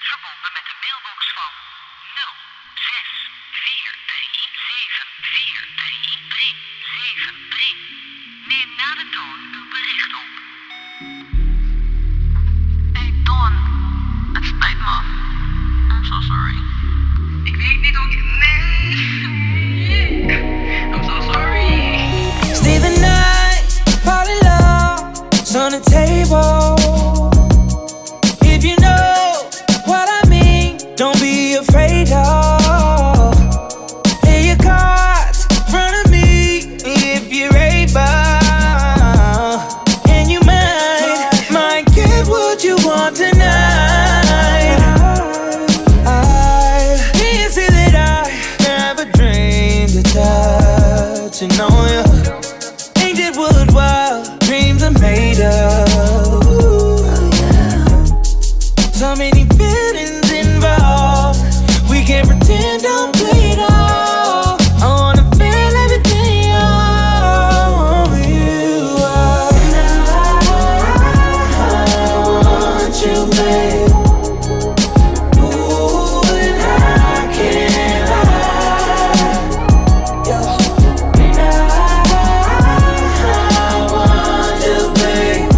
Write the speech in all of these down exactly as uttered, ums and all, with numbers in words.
bent verbonden met de mailbox van nul zes vier drie zeven vier drie drie zeven drie. Neem na de toon uw bericht op. Hey Don, het spijt me. I'm so sorry. Ik weet niet hoe ik... Nee. I'm so sorry. Steven Knight, fall in love, it's on the table. If you know what I mean, don't be afraid of. Play your cards in front of me if you're able. And you might, might get what you want tonight. I can't say that I never dreamed of touching on you. Ain't it worthwhile? Dreams are made of. So many feelings involved. We can't pretend, don't play it all. I wanna feel everything all you are. And I, I want you, babe. Ooh, and I can't hide. Yeah. And I, I want you, babe.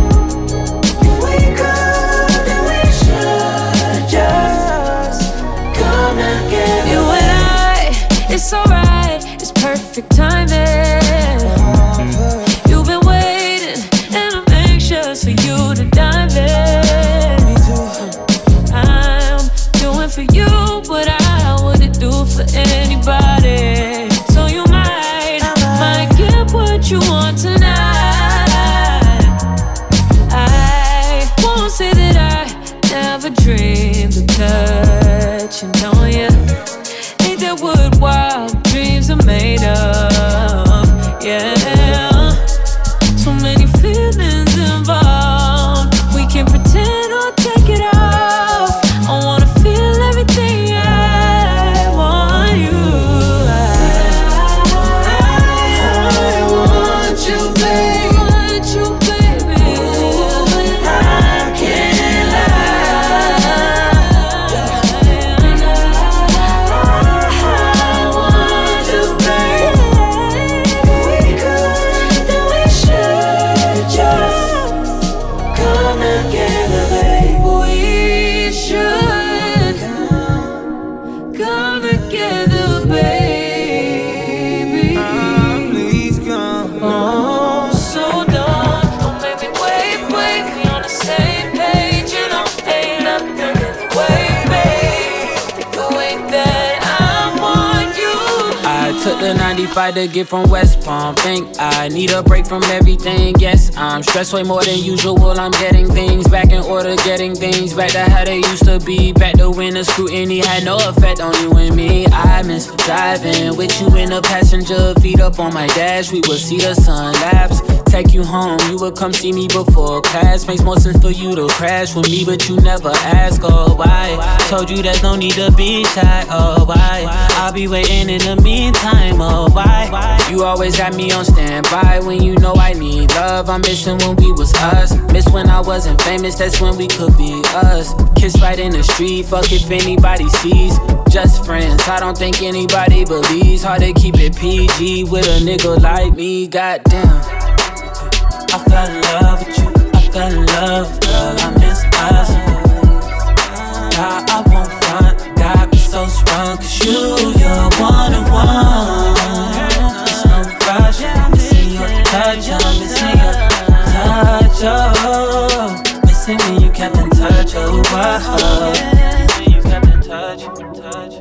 If we could, it's alright, it's perfect timing. You've been waiting, and I'm anxious for you to dive in. I'm doing for you what I wouldn't do for anybody. So you might, might get what you want tonight. I won't say that I never dreamed of touching on you. Wood wild dreams are made of, yeah. So many feelings involved. We can pretend or take it off. I wanna feel everything. I want you. I, I want you, babe. Want you, baby. Ooh, I can't lie. ninety-five to get from West Palm. Think I need a break from everything. Yes, I'm stressed way more than usual. I'm getting things back in order, getting things back to how they used to be. Back to when the scrutiny had no effect on you and me. I miss driving with you in the passenger, feet up on my dash. We would see the sun lapse, take you home. You would come see me before class. Makes more sense for you to crash with me, but you never ask, oh why? Told you there's no need to be shy, oh why? I'll be waiting in the meantime, oh why? You always got me on standby when you know I need love. I'm missing when we was us. Miss when I wasn't famous, that's when we could be us. Kiss right in the street, fuck if anybody sees. Just friends, I don't think anybody believes. Hard to keep it P G with a nigga like me, goddamn. I fell in love with you, I fell in love, girl, I miss us. Now I won't front, got me so strong. Cause you, you're one and one. There's no rush, I'm missing your touch, I'm missing your touch, oh. Missing when you kept in touch, oh, oh. Missing you kept in touch, touch.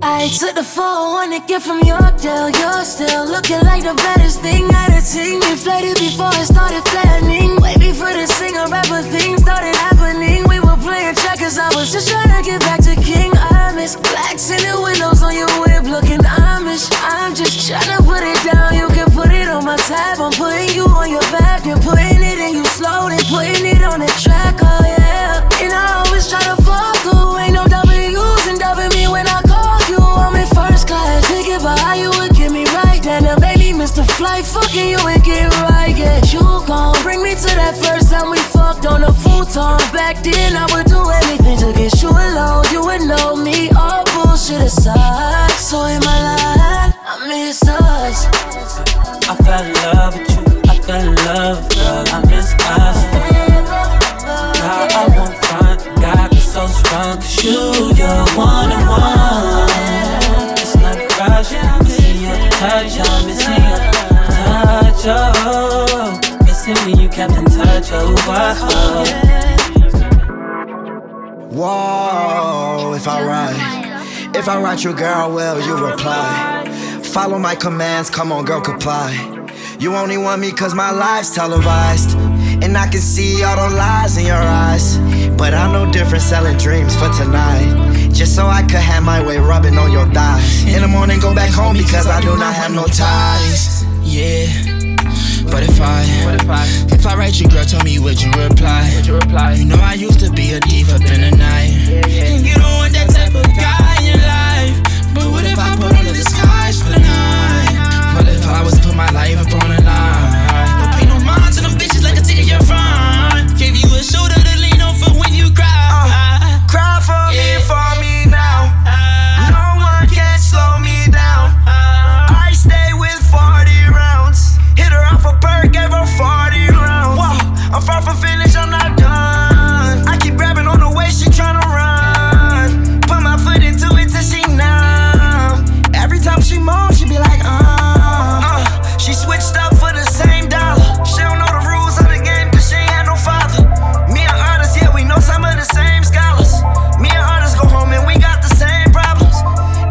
I took the four oh one to get from Yorkdale. You're still looking like the baddest thing I'd have seen. Inflated before it started flattening. Way before the singer rapper thing started happening. We were playing checkers, I was just trying to get back to King Amish. Black tinted windows on your whip looking Amish. I'm just trying to put it down, you can put it on my tab. I'm putting you on your back and putting it in you slow. Then putting it on the track, oh yeah. And I always try to fall through, ain't no W's and dubbing me when I call. I'm in first class, thinking about how you would get me right. Then it made me miss the flight fucking you and get right, get you gone. Bring me to that first time we fucked on a futon. Back then I would do anything to get you alone. You would know me, all bullshit aside. So in my life, I miss us. I fell in love with you, I fell in love with love. I miss us. Now I won't front, God be so strong, cause you, you're one and one. It's not about you, missing your touch, I'm missing your touch, oh. Missing when you kept in touch, oh, oh. Whoa, if I write, if I write your girl, will you reply? Follow my commands, come on girl, comply. You only want me cause my life's televised, and I can see all the lies in your eyes. But I'm no different, selling dreams for tonight, just so I could have my way rubbing on your thighs. In the morning go back home because I do not have no ties. Yeah, but if I, if I write you girl, tell me would you reply? You know I used to be a diva up in the night, and you don't want that type of guy in your life. But what if I put on a disguise for the night? What if I was to put my life up on the line? Don't pay no mind to them bitches like a ticket you're fine. Gave you a shoulder to lean on for when you cry. Uh, cry for yeah. me, for me now. Uh, no one can slow me down. Uh, I stay with forty rounds. Hit her off a perk, gave her forty rounds. Whoa, I'm far from finish, I'm not done. I keep grabbing on the way, she tryna run. Put my foot into it till she numb. She moan, she be like, uh, uh, she switched up for the same dollar. She don't know the rules of the game cause she ain't had no father. Me and artists, yeah, we know some of the same scholars. Me and artists go home and we got the same problems.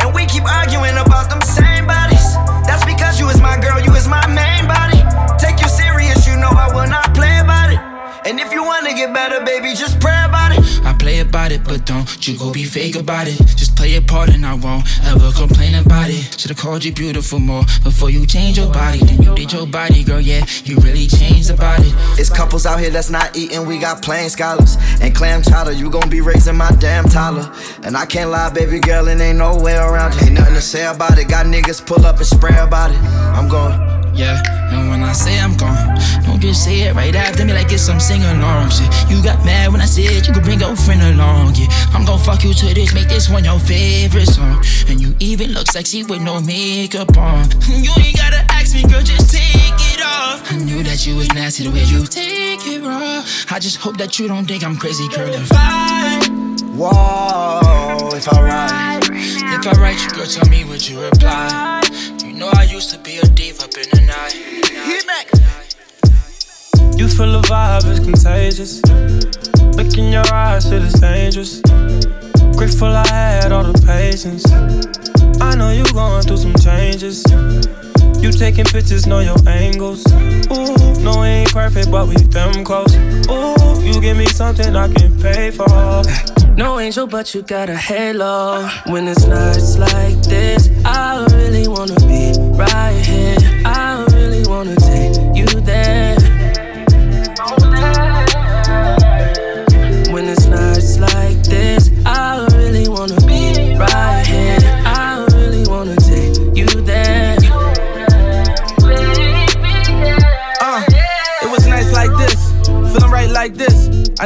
And we keep arguing about them same bodies. That's because you is my girl, you is my main body. Take you serious, you know I will not play about it. And if you wanna get better, baby, just pray about it. I play about it, but don't you go be fake about it. Just play your part and I won't ever complain about it. Should've called you beautiful more before you change your body. Then you did your body, girl, yeah, you really changed about it. It's couples out here that's not eating, we got plain scholars. And clam chowder, you gon' be raising my damn toddler. And I can't lie, baby girl, it ain't no way around it. Ain't nothing to say about it, got niggas pull up and spray about it. I'm gone. Yeah, and when I say I'm gone, don't just say it right after me like it's some sing-along shit. You got mad when I said you could bring your friend along, yeah. I'm gon' fuck you to this, make this one your favorite song. And you even look sexy with no makeup on. You ain't gotta ask me, girl, just take it off. I knew that you was nasty the way you take it raw. I just hope that you don't think I'm crazy, girl. If I, whoa, if I write, if I write you, girl, tell me would you reply? Know I used to be a diva up in the night. Hit back. You feel the vibe is contagious. Look in your eyes, it is dangerous. Grateful I had all the patience. I know you going through some changes. You taking pictures, know your angles. Ooh, no we ain't perfect, but we them close. Ooh, you give me something I can pay for. No angel, but you got a halo. When it's nights like this, I really wanna be right here. I really wanna take you there. When it's nights like this, I really wanna be right here. I really wanna take you there. Uh, it was nights like this, feeling right like this. I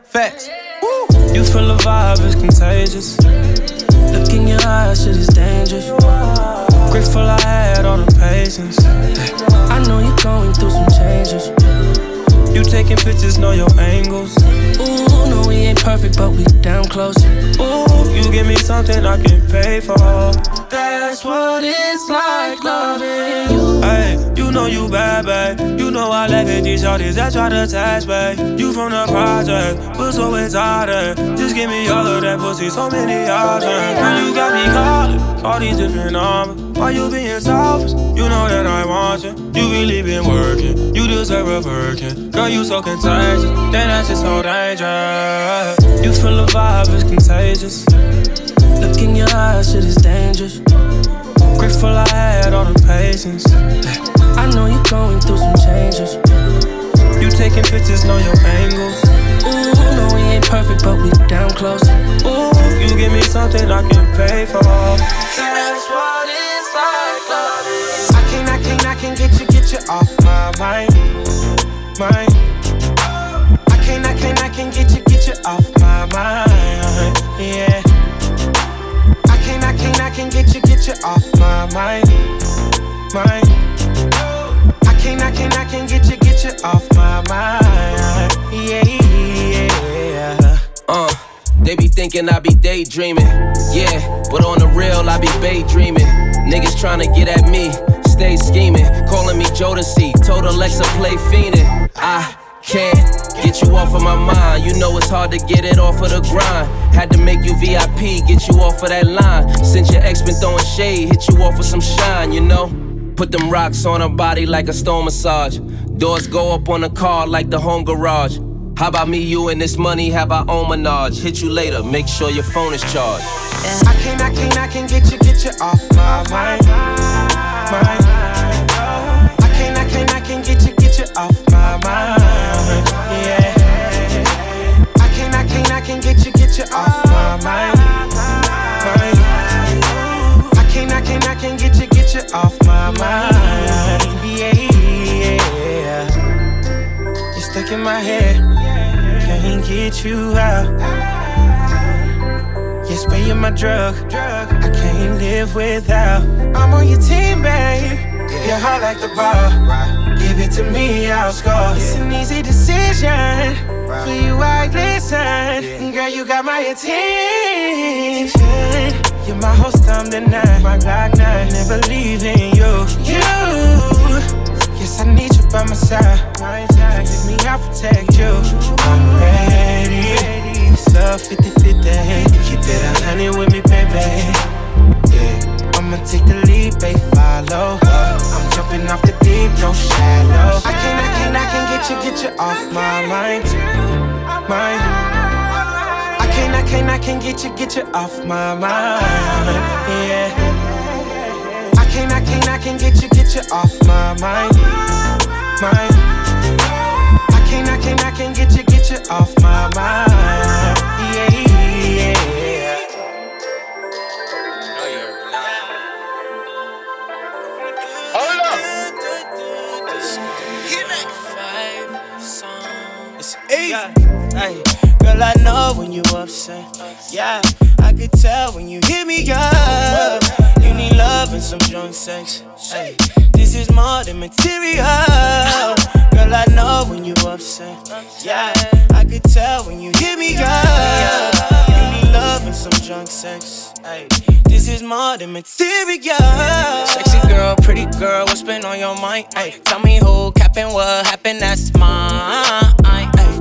Facts. Woo. You feel the vibe is contagious. Look in your eyes, shit is dangerous. Grateful I had all the patience. I know you're going through some changes. You taking pictures, know your angles. Ooh, no we ain't perfect, but we damn close. Ooh, you give me something I can pay for. That's what it's like loving you. Ay, you know you bad, babe. You know I like it, these shorties that try to touch, babe. You from the project, but so it's harder. Just give me all of that pussy, so many options. Now you got me calling. all these different numbers. Why you being selfish? You know that I want you. You really been working, you deserve a virgin. Girl, you so contagious, then that's just so dangerous. You feel the vibe is contagious. Look in your eyes, shit is dangerous. Grateful I had all the patience. I know you're going through some changes. You taking pictures, know your angles. Ooh, no, we ain't perfect, but we damn close. Ooh, you give me something I can pay for. That's what it's like, love is. I can, I can, I can get you, get you off my mind, mind. I can, I can, I can get you, get you off my mind, yeah. I can, I can, I can get you, get you off my mind, mind. I can, I can, I can get you, get you off my mind, yeah, yeah, yeah. Uh, they be thinking I be daydreaming, yeah, but on the real I be bay dreaming. Niggas tryna get at me, stay scheming, calling me Jodeci, told Alexa play fiendin'. I can't get you off of my mind, you know it's hard to get it off of the grind. Had to make you V I P, get you off of that line. Since your ex been throwing shade, hit you off with some shine, you know. Put them rocks on her body like a stone massage. Doors go up on the car like the home garage. How about me, you, and this money? Have our own menage. Hit you later, make sure your phone is charged. I can, I can, I can get you, get you off my mind, mind. I can, I can, I can get you, get you off my mind, yeah. I can, I can, I can get you, get you off my mind, mind. I can, I can, I can get you, get you off my mind, yeah. You're stuck in my head, can't get you out. You're spraying my drug, I can't live without. I'm on your team, babe, you're hot like the ball. Give it to me, I'll score. It's an easy decision, for you I listen. Girl, you got my attention. You're my whole time tonight, my Glock nine. Never leaving you, you. Yes, I need you by my side. Give me, I'll protect you. I'm ready. It's love fifty fifty. Keep it a honey with me, baby. Yeah. I'ma take the lead, babe, follow. I'm jumping off the deep, no shallow. I can, I can, I can get you, get you off my mind, mind. I can, I can, I can get you, get you off my mind, yeah. I can, I can, I can get you, get you off my mind, mind. I can, I can, I can get you, get you off my mind, yeah, yeah. Hold up! It's eight. Hey. Girl, I know when you upset, yeah, I could tell when you hit me up. You need love and some drunk sex, hey, this is more than material. Girl, I know when you upset, yeah, I could tell when you hit me up. You need love and some drunk sex, hey, this is more than material. Sexy girl, pretty girl, what's been on your mind? Ay, tell me who, cap and what happened, that's mine.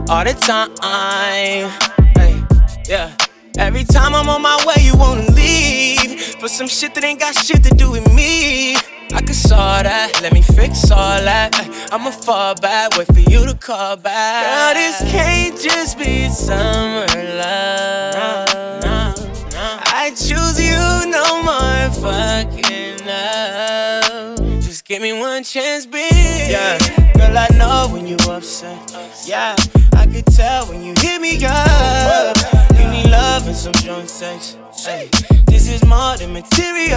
All the time, ay, yeah. Every time I'm on my way, you wanna leave for some shit that ain't got shit to do with me. I can solve that, let me fix all that. Ay, I'ma fall back, wait for you to call back. Girl, this can't just be summer love. Nah, nah, nah. I choose you, no more fucking love. Just give me one chance, bitch. Yeah. Girl, I know when you upset, yeah, I could tell when you hit me up. You need love and some drunk sex, hey, this is more than material.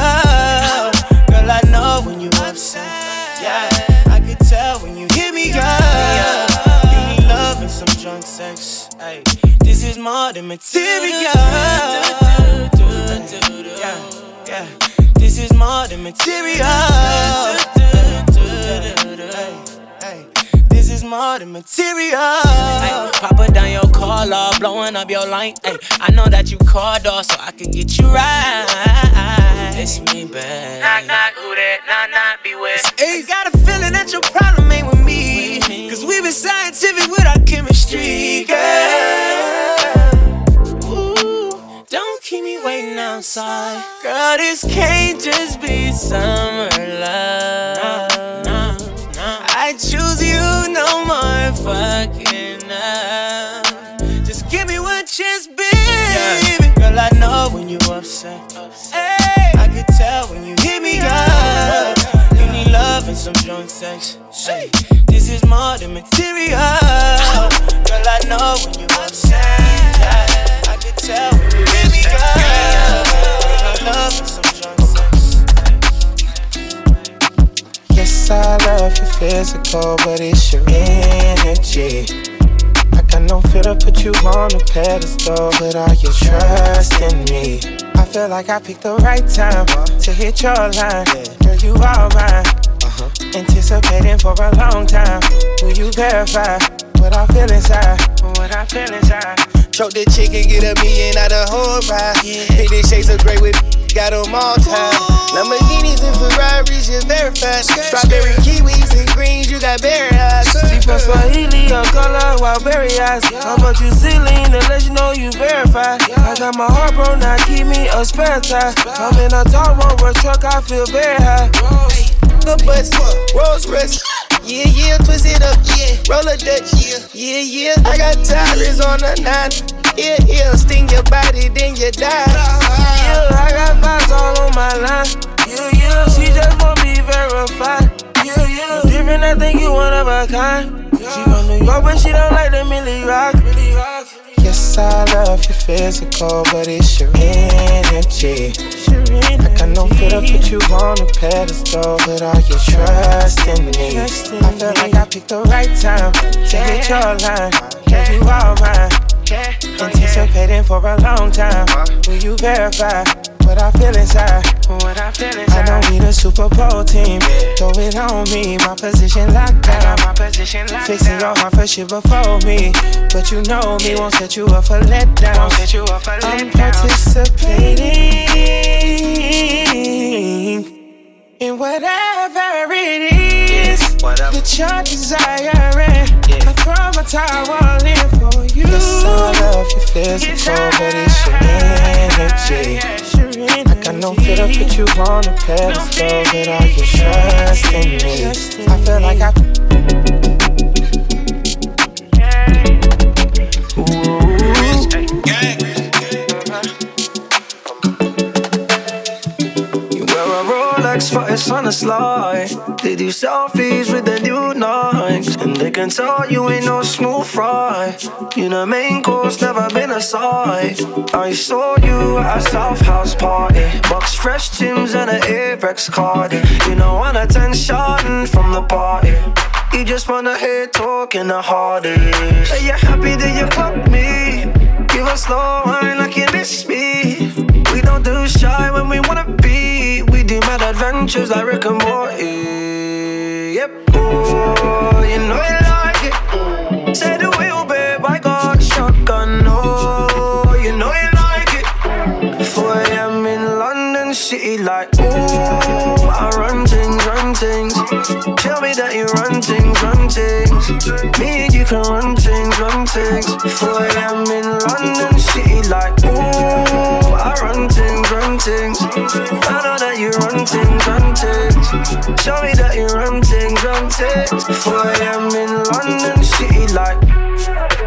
Girl, I know when you upset, yeah, I could tell when you hit me up. You need love and some drunk sex, hey, this is more than material. Yeah, yeah, this is more than material. This is more than material. Ay, papa down your collar, blowing up your line. Ay, I know that you called off, so I can get you right. It's me, babe. Knock, knock, who that? Knock, knock, beware. I got a feeling that your problem ain't with me, cause we been scientific with our chemistry, girl. Ooh, don't keep me waiting outside, girl. Now this can't just be summer love. Nah, nah, nah. I choose you no more fucking up. Just give me one chance, baby. Yeah. Girl, I know when you upset. upset. Hey. I can tell when you hit me up. up. You need love and some drunk sex. Hey. This is more than material. Girl, I know when you upset. Yeah. I can tell when you hit me up. I love some drunk sex. Yes, I love your physical, but it's your energy. Like I don't feel to put you on a pedestal, but are you trusting me? I feel like I picked the right time to hit your line. Girl, you all mine. Anticipating for a long time. Will you verify what I feel inside? What I feel inside? Choke the chicken, get a million out of whole ride. Pick the shades of gray with, got them all time. Lamborghinis and Ferraris, you're very fast. Strawberry kiwis and greens, you got berry eyes. She from Swahili, your color, wild berry eyes. How much you sealing, unless you know you verify. I got my heart bro, now keep me a spare tie. I'm in a tall rover truck, I feel very high. The bus, Rolls Royce. Yeah, yeah, twist it up, yeah. Roll a Dutch, yeah, yeah, yeah. I got tires on a nine. Yeah, yeah, sting your body, then you die. Yeah, I got vibes all on my line. Yeah, yeah, she just won't be verified. Yeah, yeah, you different, I think you one of a kind. She from New York, but she don't like the Millie Rock. Yes, I love your physical, but it's your energy. Like I don't feel to put you on a pedestal, but are you trusting me? I feel like I picked the right time to hit your line. Girl, you all mine. Anticipating for a long time. Will you verify what I feel inside? What I feel inside. I don't need a Super Bowl team. Throw it on me, my position locked down. Fixing your heart for shit before me, but you know me, won't set you up for letdowns. I'm participating in whatever it is that you're desiring. I throw my towel in for you. Yes, I love your physical, but it's your energy. Like I don't feel to put you on a pedestal, but are you trusting me? I feel like I... For it's on the slide. They do selfies with the new knives, and they can tell you ain't no smooth fry. You the main course, never been a side. I saw you at a South House party. Box fresh Timbs and an Apex card. You know one a ten shotting from the party. You just wanna hear talking the hardest. Are you happy that you clocked me? Give a slow wine like you miss me. We don't do shy when we wanna be. We do mad adventures like Rick and Morty. Yep, oh, you know you like it. Say the wheel, babe, I got shotgun. Oh, you know you like it. four a.m. in London city, like, oh, I run things, run things. Tell me that you run things, run things. Me and you can run things, run things. four a.m. in London city, like, oh. I run things, run things. I know that you run things, run things. Show me that you run things, run things. four a.m. in London city, like.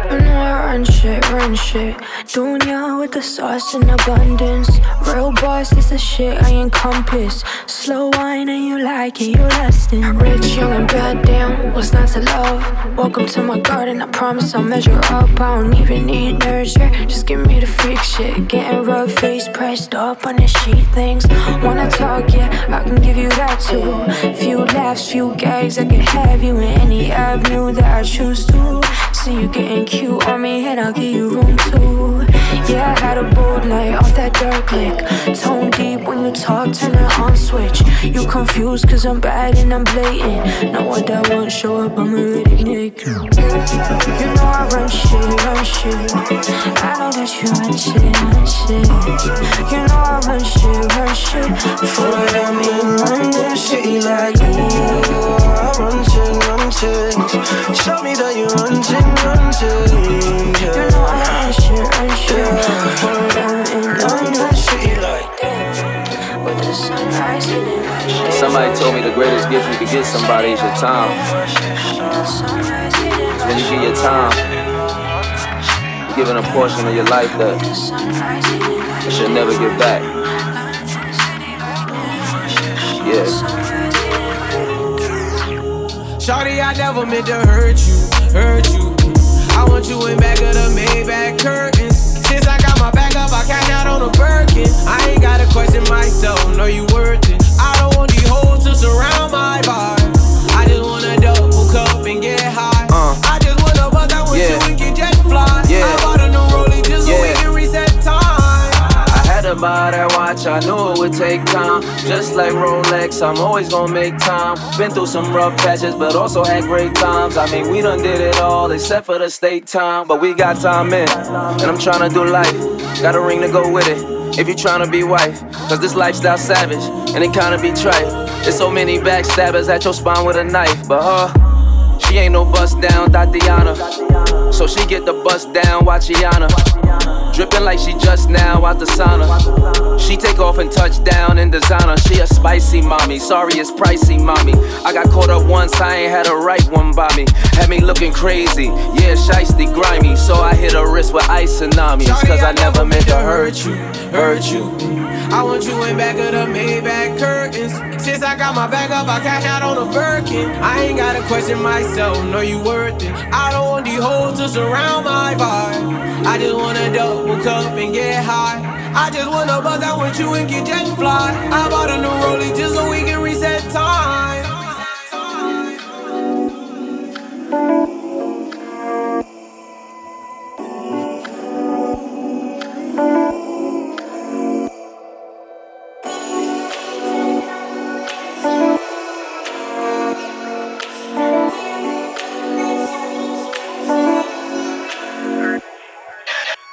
I know I run shit, run shit. Dunya with the sauce in abundance. Real boss, this is shit I encompass. Slow wine and you like it, you lasting. Rich, young and bad, damn, what's not to love? Welcome to my garden, I promise I'll measure up. I don't even need nurture, just give me the freak shit. Getting rough, face pressed up on the sheet things. Wanna talk, yeah, I can give you that too. Few laughs, few gags, I can have you in any avenue that I choose to. See you getting cute on me and I'll give you room too. Yeah, I had a bold night off that dark lick. Tone deep when you talk, turn it on switch. You confused cause I'm bad and I'm blatant. Know what that won't show up, I'm already naked. You know I run shit, run shit. I know that you run shit, run shit. You know I run shit, run shit. For what I mean, run that shit like you. I run shit, run shit. Show me that you run shit, run shit. Yeah. You know I run shit, run shit. Yeah. For what I mean, run that shit like. Somebody told me the greatest gift you could get somebody is your time. It's when you give your time, you're giving a portion of your life that you should never give back. Yeah. Shawty, I never meant to hurt you, hurt you. I want you in back of the Maybach curtains. Since I got my back up, I cash out on a Birkin. I ain't gotta question myself, know you worth it. I don't want these hoes to surround my vibe. I just wanna double cup and get high. Uh, I just wanna buzz out with yeah. you and get jet fly. Yeah. I bought a new Rollie just yeah. so we can reset time. I had to buy that watch, I knew it would take time. Just like Rolex, I'm always gonna make time. Been through some rough patches, but also had great times. I mean, we done did it all except for the state time. But we got time in, and I'm tryna do life. Got a ring to go with it. If you tryna be wife, cause this lifestyle savage, and it kinda be tripe. There's so many backstabbers at your spine with a knife. But her, she ain't no bust down Tatiana. So she get the bust down Wachiana. Drippin' like she just now out the sauna. She take off and touch down in designer. She a spicy mommy, sorry it's pricey mommy. I got caught up once, I ain't had a right one by me. Had me looking crazy, yeah shiesty, grimy. So I hit her wrist with ice tsunamis. Cause I never meant to hurt you, hurt you. I want you in back of the Maybach curtains. Since I got my back up, I cash out on a Birkin. I ain't gotta question myself, know you worth it. I don't want these hoes to surround my vibe. I just wanna double cup and get high. I just wanna buzz out with you and get jet fly. I bought a new Rollie just so we can reset time.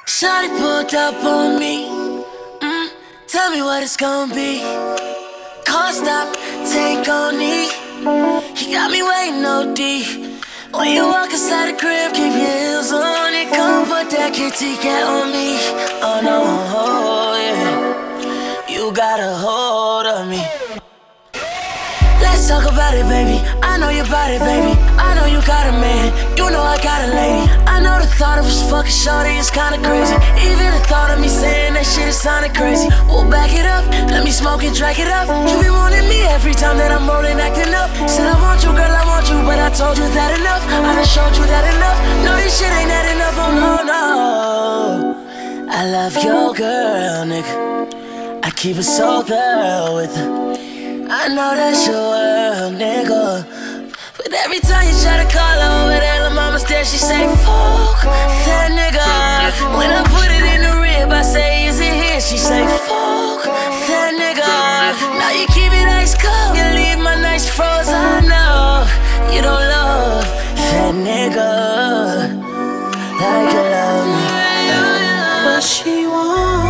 Shawty pulled up on me, mm, tell me what it's gonna be. Can't stop, take on me. You got me waiting O D. When you walk inside the crib, keep your heels on it. Come put that kitty cat on me. Oh no, oh, yeah. You got a hold of me. Let's talk about it, baby. I know your body, baby. I know you got a man. You know I got a lady. I know the thought of us fucking shorty is kinda crazy. Even the thought of me saying that shit is sounding crazy. Well, back it up. Let me smoke and drag it up. You be wanting me every time that I'm rolling, acting up. Said I want you, girl, I want you, but I told you that enough. I done showed you that enough. No, this shit ain't that enough. Oh no, no. I love your girl, nigga. I keep it so girl with her. I know that's your world, nigga. But every time you try to call over there, la mama's there, she say, fuck that nigga. When I put it in the rib, I say, is it here? She say, fuck that nigga. Now you keep it ice cold, you leave my nights froze. I know you don't love that nigga like you love me. But she won't.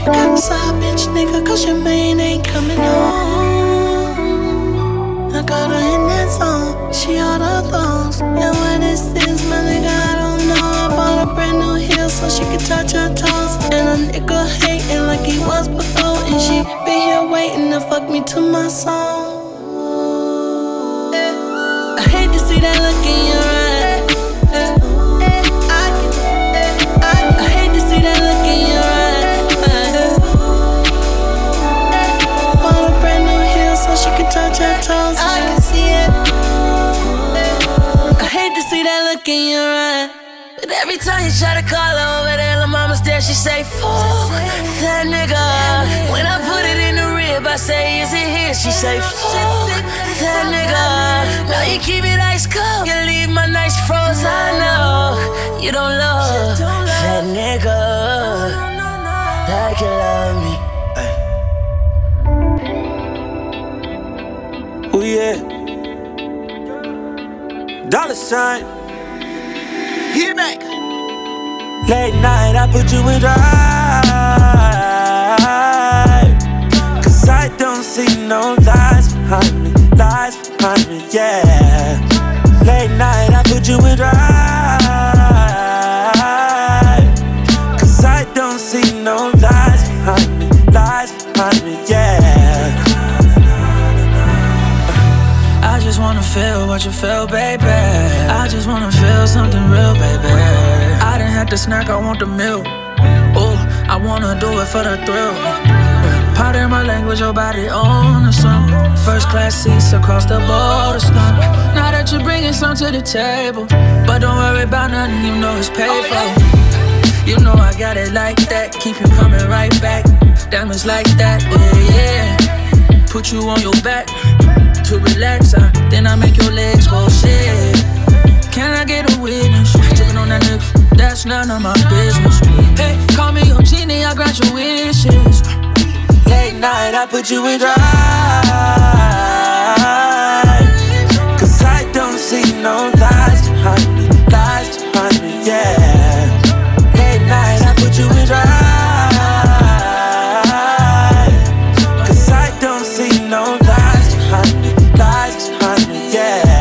You got a side bitch, nigga, cause your man ain't coming home. I got her in that song, she all the thongs. And when it's this, my nigga, I don't know. I bought her brand new heels so she could touch her toes. And a nigga hating like he was before. And she be here waiting to fuck me to my song. I hate to see that look in your eyes. I, I, I hate to see that look in your eyes. She can touch her toes. I can see it. I hate to see that look in your eye. But every time you try to call her over there, la mama's there, she say, fuck that nigga. When I put it in the rib, I say, is it here? She say, fuck that nigga. Now you keep it ice cold, you leave my nights froze. I know you don't love that nigga like you love me. Oh yeah, dollar sign. Hit back. Late night, I put you in drive. Cause I don't see no lies behind me, lies behind me, yeah. Late night, I put you in drive. Cause I don't see no lies behind me, lies behind me. it, yeah. I just wanna feel what you feel, baby. I just wanna feel something real, baby. I done had the snack, I want the meal. Ooh, I wanna do it for the thrill. Pardon my language, your body on the sun. First class seats across the border, slum. Now that you're bringing some to the table, but don't worry about nothing, you know it's paid for. You know I got it like that, keep you coming right back. Diamonds like that, yeah, yeah. Put you on your back to relax, I, then I make your legs go shit. Can I get a witness? Trippin' on that nigga, that's none of my business. Hey, call me your genie, I grant your wishes. Late night, I put you in drive, cause I don't see no lies behind me, lies behind me, yeah. You in right, cause I don't see no lies behind me, lies behind me, yeah.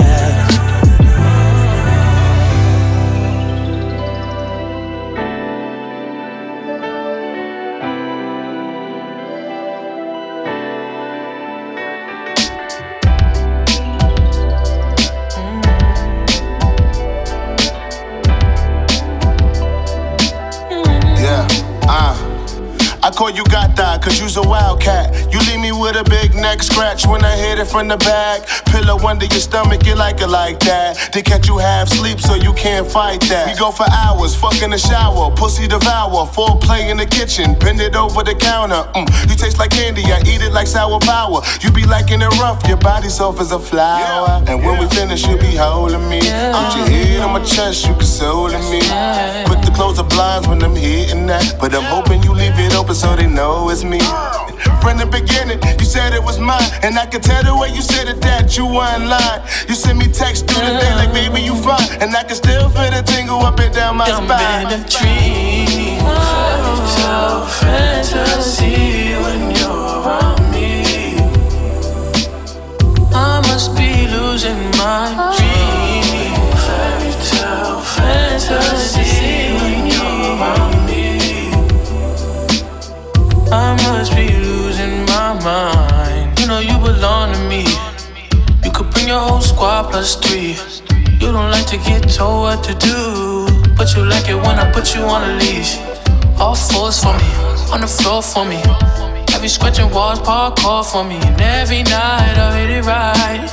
You got that, cause you's a wildcat. You leave me with a big neck scratch when I hit it from the back. Pillow under your stomach, you like it like that. They catch you half sleep, so you can't fight that. We go for hours, fuck in the shower, pussy devour, foreplay in the kitchen, bend it over the counter. Mm, you taste like candy, I eat it like sour power. You be liking it rough, your body soft as a flower. And when we finish, you be holding me. Put your head on my chest, you consoling me. Put the clothes of blinds when I'm hitting that, but I'm hoping you leave it open so they know it's me. From the beginning, you said it was mine, and I could tell the way you said it that you weren't lying. You sent me texts through the day like, baby, you fine, and I can still feel the tingle up and down my spine. Dumb in the dream of your fantasy when you're around me. I must be losing my dream. Fairy tale fantasy when you're around me. I must be losing my mind. You know you belong to me. You could bring your whole squad plus three. You don't like to get told what to do, but you like it when I put you on a leash. All fours for me, on the floor for me. Every scratch and walls parkour for me. And every night I hit it right.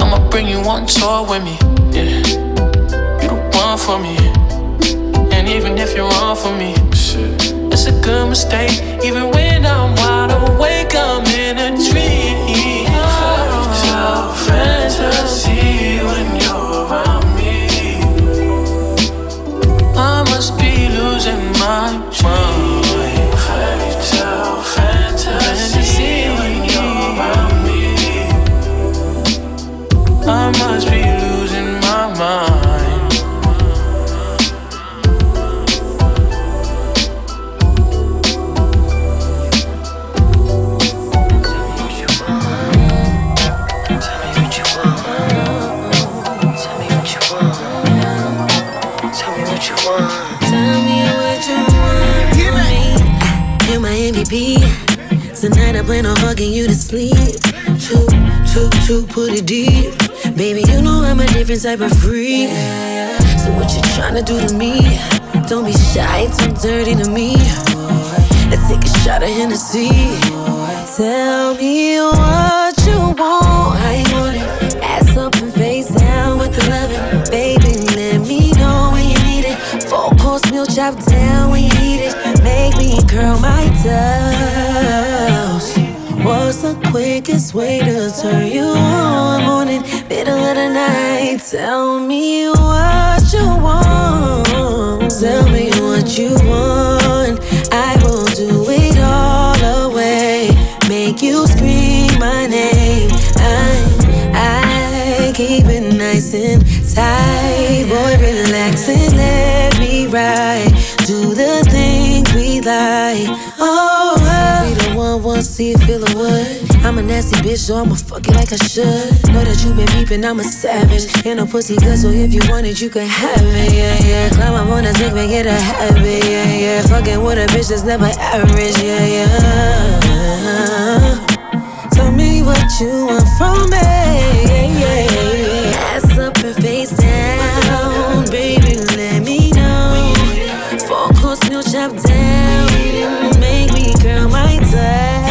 I'ma bring you on tour with me, yeah. You the one for me. And even if you're wrong for me, shit, it's a good mistake. Even when I'm wide awake, I'm in a dream. Fairy tale fantasy when you're around me. I must be losing my mind. Fairy tale fantasy when you're around me. I must be losing my mind. Tonight I plan on hugging you to sleep. Two, two, two, put it deep. Baby, you know I'm a different type of freak. So what you tryna do to me? Don't be shy, too dirty to me. Let's take a shot of Hennessy. Tell me what you want, how you want it. Ass up and face down with the loving. Baby, let me know when you need it. Four course meal, chop down when you eat it. Make me curl my toes. What's the quickest way to turn you on? Morning, middle of the night. Tell me what you want. Tell me what you want. I will do it all the way. Make you scream my name. I, I keep it nice and tight. Boy, relax and let me ride. Do the thing we like. Oh, oh. Be the one, one see it, feel it, what? I'm a nasty bitch, so I'ma fuck it like I should. Know that you been beeping, I'm a savage. And a pussy good, so if you want it, you can have it, yeah, yeah. Climb up on a dick, make it a habit, yeah, yeah. Fucking with a bitch that's never average, yeah, yeah. Tell me what you want from me, yeah, yeah, yeah. Ass up and face down, baby, let me know. Four course meal, chop down, make me curl my toes.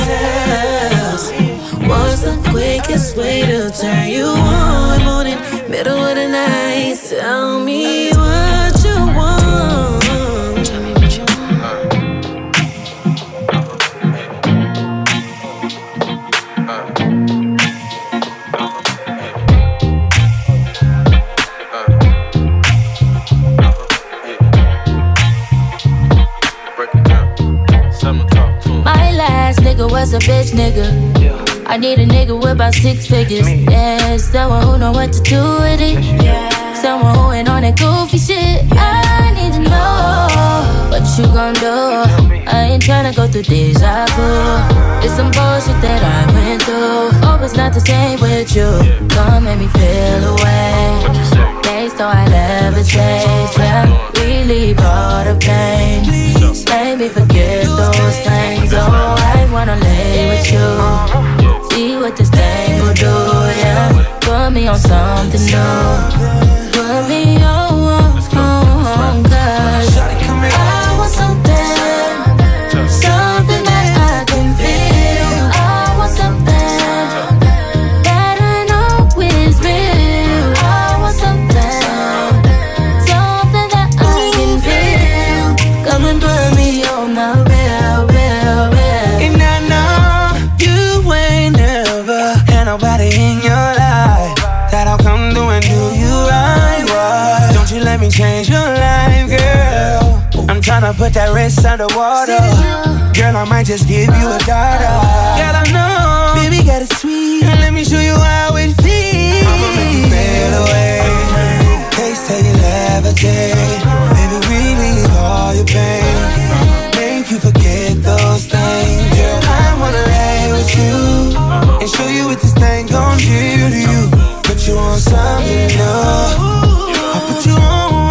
What's the quickest way to turn you on? Morning, middle of the night, tell me what you want. Tell me what you want. My last nigga was a bitch nigga. I need a nigga with about six figures. Yeah, someone who know what to do with it. Yeah, someone who ain't on that goofy shit. I need to know what you gon' do. I ain't tryna go through deja vu. It's some bullshit that I went through. Hope it's not the same with you. Don't make me feel away. Thanks, though I never change. Yeah, really brought the pain. Make me forget those things. Oh, I wanna lay with you. See what this thing will do, yeah. Put me on something new. Put me on, on, cause I want something, something that I can feel. I want something that I know is real. I want something, something that I can feel. Come and put me on the real, real, real. And I know you ain't nobody in your life that'll come through and do you right, why? Don't you let me change your life, girl. I'm tryna put that wrist underwater. Girl, I might just give you a dollar. Girl, I know, baby, got it sweet. And let me show you how it feels. I'ma make you fade away. Taste, take it, levitate. Baby, relieve all your pain. Make you forget those things. Girl, I wanna lay with you. And show you what this thing gon' do to you. Put you on something new. I put you on. Oh,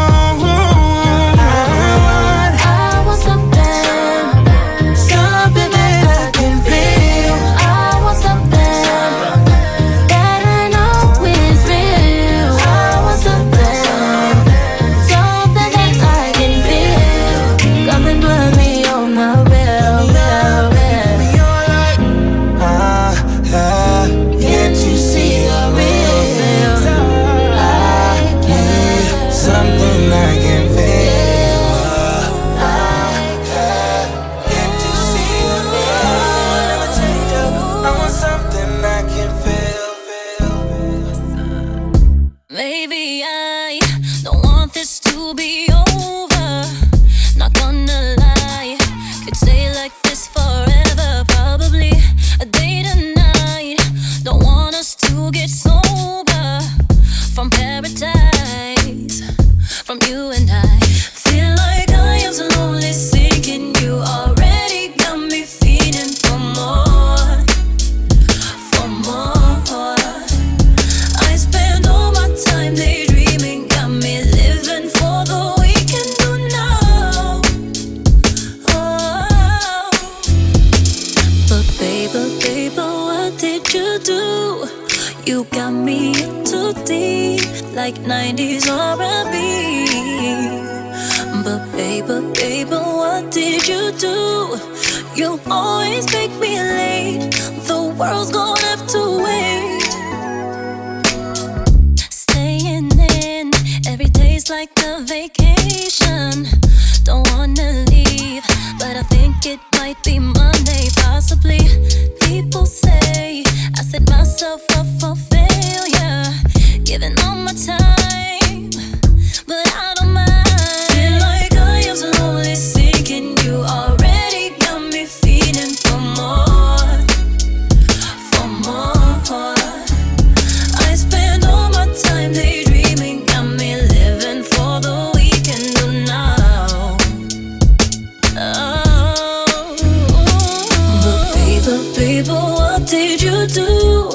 the people, what did you do?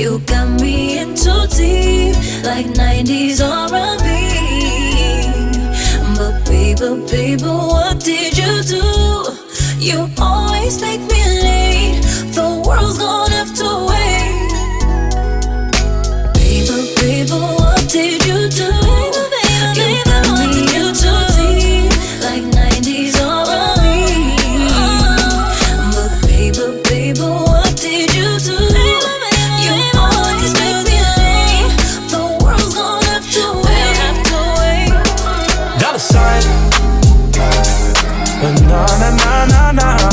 You got me in too deep, like nineties R and B. But baby, baby, what did you do? You always make me late, the world's gonna have to wait. Baby, baby, what did you do? You got me in too deep, like nineties R and B. But baby, baby, what did you do? You always make me late, the world's gonna have to wait. Got a sign, but na na na na.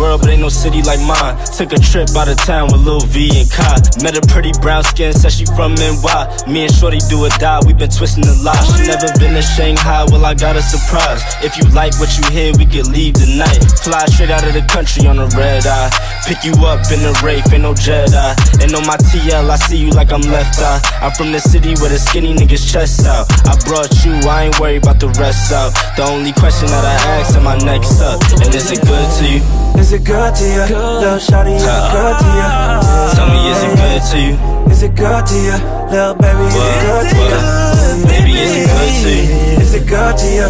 World, but ain't no city like mine. Took a trip out of town with Lil V and Kai. Met a pretty brown skin, said she from N Y. Me and Shorty do or die, we been twisting the lie. She never been to Shanghai, well I got a surprise. If you like what you hear, we could leave tonight. Fly straight out of the country on a red eye. Pick you up in a Wraith, ain't no Jedi. And on my T L, I see you like I'm left eye. I'm from the city where the skinny niggas chest out. I brought you, I ain't worried about the rest out. The only question that I ask is my neck's up. And is it good to you? Is it good to you? Little shawty, is it good to you? Tell me, is it good to you? Is it good to you? Little baby, is it good to you? Baby, is it good to you? Is it good to you?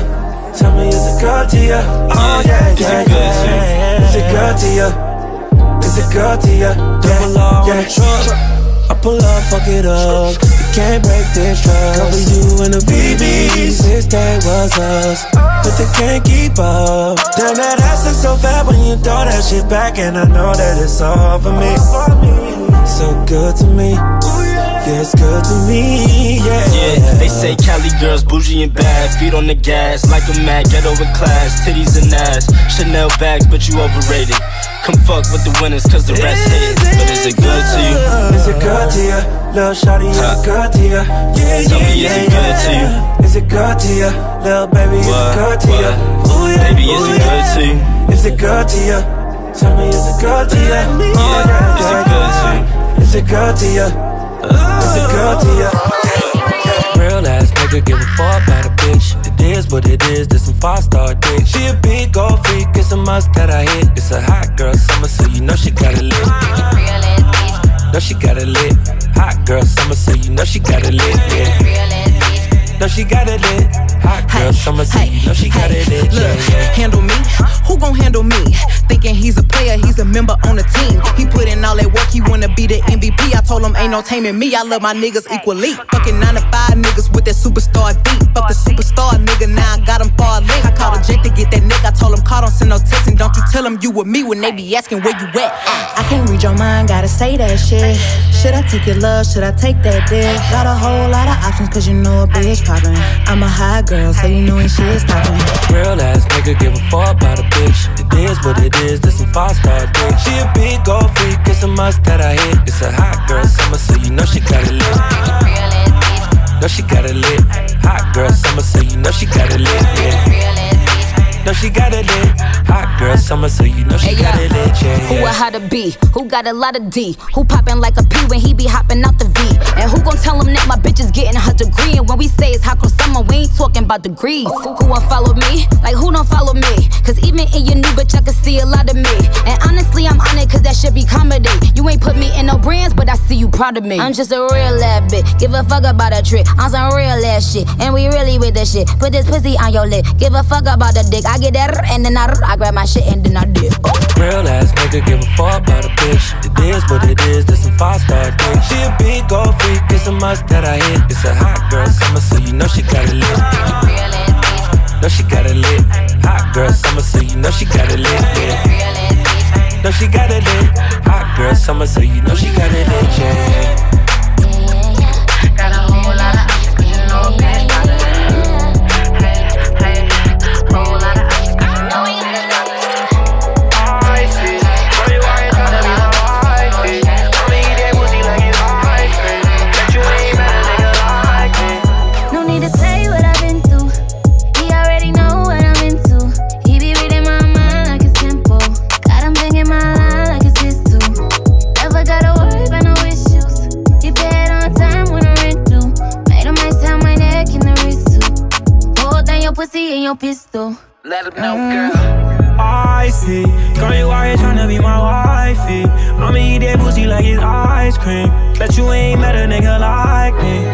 Tell me, is it good to you? Oh yeah, yeah, yeah. Is it good to you? Is it good to you? Yeah, yeah. I pull up, fuck it up. You can't break this trust. Cover you in the B Bs. This day was us, but they can't keep up. Damn, that ass looks so fat when you throw that shit back. And I know that it's all for me. So good to me. Yeah, it's good to me, yeah. Yeah, they say Cali girls bougie and bad. Feet on the gas, like a mad ghetto in class. Titties and ass, Chanel bags, but you overrated. Come fuck with the winners, cause the rest hate. But is it good to you? Is it good to you? Little shawty, is it good to you? Yeah, tell me, is it good to you? Is it good to you? Little baby, is it good to you? Baby, is it good to you? Is it good to you? Tell me, is it good to you? Yeah, is it good to you? Is it good to you? Is it good to you? Real ass nigga, give a fuck about a bitch. It is what it is, this some five-star dick. She a big old freak, it's a must that I hit. It's a hot girl summer, so you know she got it lit. No, she got it lit. Hot girl summer, so you know she got it lit, yeah. No, she got it lit. Hot girl summer, so you know she got it lit, yeah, yeah. Handle me? Who gon' handle me? Thinking he's a player, he's a member on the team. He put in all that work, he wanna be the M V P. I told him ain't no taming me, I love my niggas equally. Fucking nine to five niggas with that superstar beat. Fuck the superstar nigga, now I got him far lit. I called a Jake to get that nigga, I told him call, don't send no text. And don't you tell him you with me when they be asking where you at. I can't read your mind, gotta say that shit. Should I take your love, should I take that dick? Got a whole lot of options, cause you know a bitch poppin'. I'm a high girl, so you know when shit's poppin'. Real ass nigga, give a fuck about a bitch. It is what it is. This some five-star dick. She a big old freak, it's a must that I hit. It's a hot girl summer, so you know she got it lit. No, she got it lit. Hot girl summer, so you know she got it lit, yeah. No, she got it lit. Hot girl summer, so you know she got it lit, yeah, yeah. Who a hotter B? Who got a lot of D? Who poppin' like a P when he be hoppin' out the V? And who gon' tell him that my bitch is getting her degree? And when we say it's hot girl summer, we ain't talking about degrees. Who won't follow me? Like who don't follow me? Cause even in your new bitch, I can see a lot of me. And honestly, I'm on it cause that shit be comedy. You ain't put me in no brands, but I see you proud of me. I'm just a real ass bitch, give a fuck about a trick. I'm some real ass shit, and we really with this shit. Put this pussy on your lip, give a fuck about the dick. I get that r- and then I r- I grab my shit and then I dip. Oh. Real ass nigga, give a fuck about a bitch. It is what it is, this some five-star dick. She a big old freak, it's a must that I hit. It's a hot girl summer, so you know she got it lit. No, she got it lit. Hot girl summer, so you know she got it lit, yeah. No, she got it lit. Hot girl summer, so you know she got it lit, yeah. My your pistol. Let him know, girl. I see. Girl, you out here tryna be my wifey. I'ma eat that pussy like it's ice cream. Bet you ain't met a nigga like me.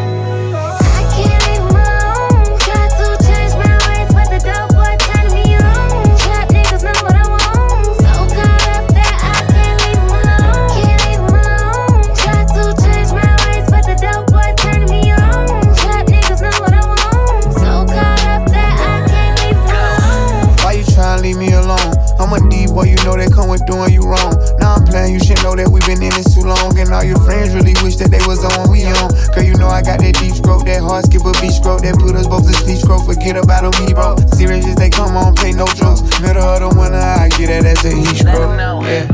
Boy, you know they come with doing you wrong. Now I'm playing, you should know that we been in this too long. And all your friends really wish that they was on when we on. Girl, you know I got that deep stroke, that hard skip a beat stroke, that put us both to sleep stroke. Forget about a me, bro. Serious as they come on, play no jokes. Middle of the winter, I get that as a heat stroke. Yeah.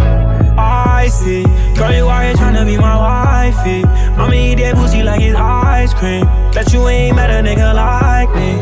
I see. Girl, you out here tryna be my wifey. I'ma eat that pussy like it's ice cream. Bet you ain't met a nigga like me.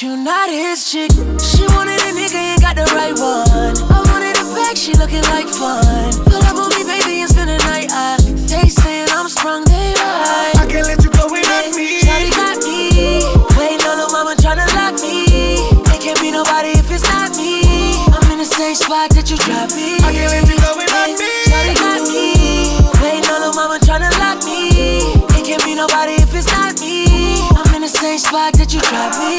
You not his chick. She wanted a nigga and got the right one. I wanted a bag, she looking like fun. Pull up on me, baby, and spend the night. I, they saying I'm sprung, they right. I can't let you go without me. Shawty got me. Waiting on the mama tryna lock me. They can't be nobody if it's not me. I'm in the same spot that you dropped me. I can't let you go without me. Shawty got me. Waiting on the mama tryna lock me. They can't be nobody if it's not me. I'm in the same spot that you dropped me.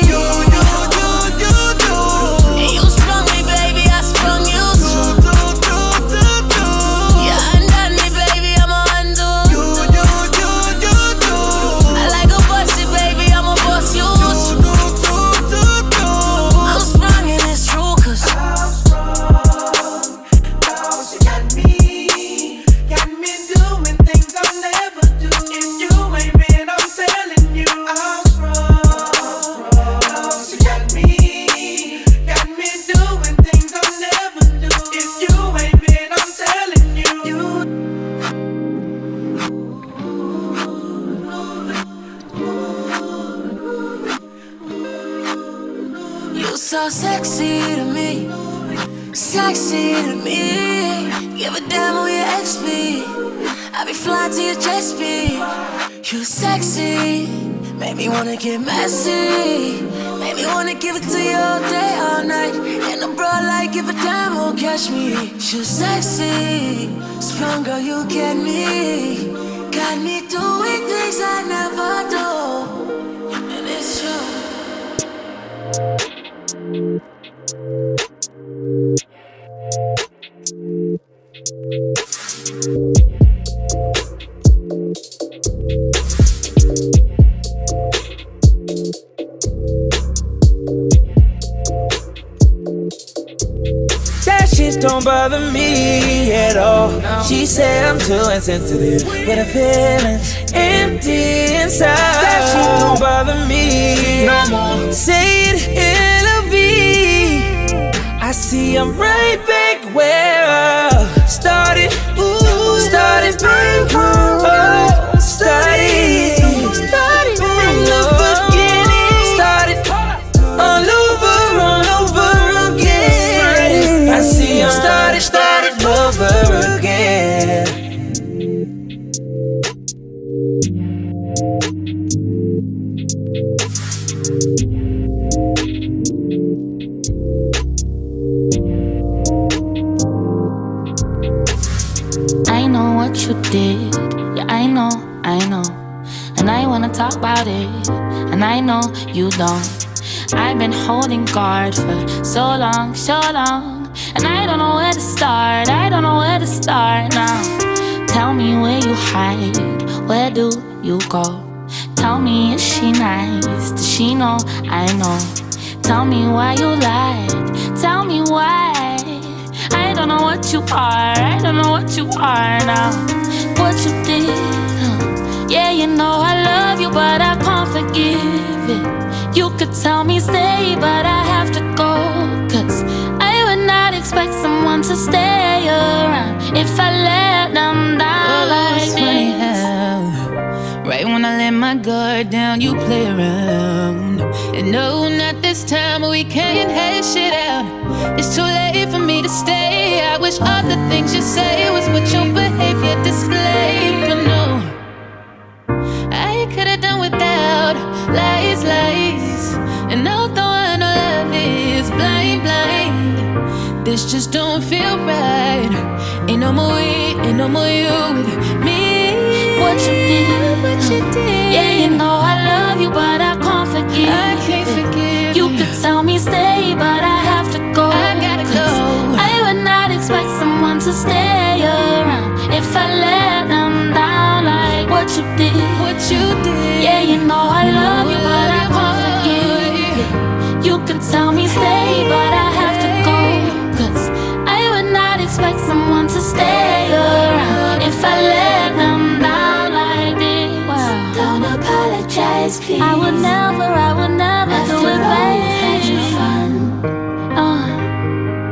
Get messy, made me wanna give it to you all day, all night. And a bro like give a damn won't catch me. You sexy, sprung girl, you get me. Got me doing things I never do, and it's true. Don't bother me at all. She said I'm too insensitive, but I'm feeling empty inside. That shit don't bother me no more. Say it in L O V. I see I'm right back where I started. Ooh, started back where I started. Started, started over again. I know you don't. I've been holding guard for so long, so long, and I don't know where to start, I don't know where to start now. Tell me where you hide, where do you go? Tell me, is she nice? Does she know I know? Tell me why you lied, tell me why. I don't know what you are, I don't know what you are now. What you did, huh? Yeah, you know I love you, but I can't forgive it. You could tell me stay, but I have to go, 'cause I would not expect someone to stay around if I let them down like this. Right when I let my guard down, you play around. And no, not this time, we can't hash it out. It's too late for me to stay. I wish all the things you say was what your behavior displayed. But no, I could've done without lies, lies. And although I know love is blind, blind, this just don't feel right. Ain't no more we, ain't no more you with me. What you did, what you did. Yeah, you know I love you, but I can't forgive. I can't forgive. You could tell me stay, but I have to go. I gotta go. I would not expect someone to stay around if I let them down like what you did. What you did. Yeah, you know I love you, but I can't forgive. You could tell me stay, but I have to go. 'Cause I would not expect someone to stay around if I let them down like this. Wow. Don't apologize, please. I would never, I would never after do it right. Had you fun? Uh,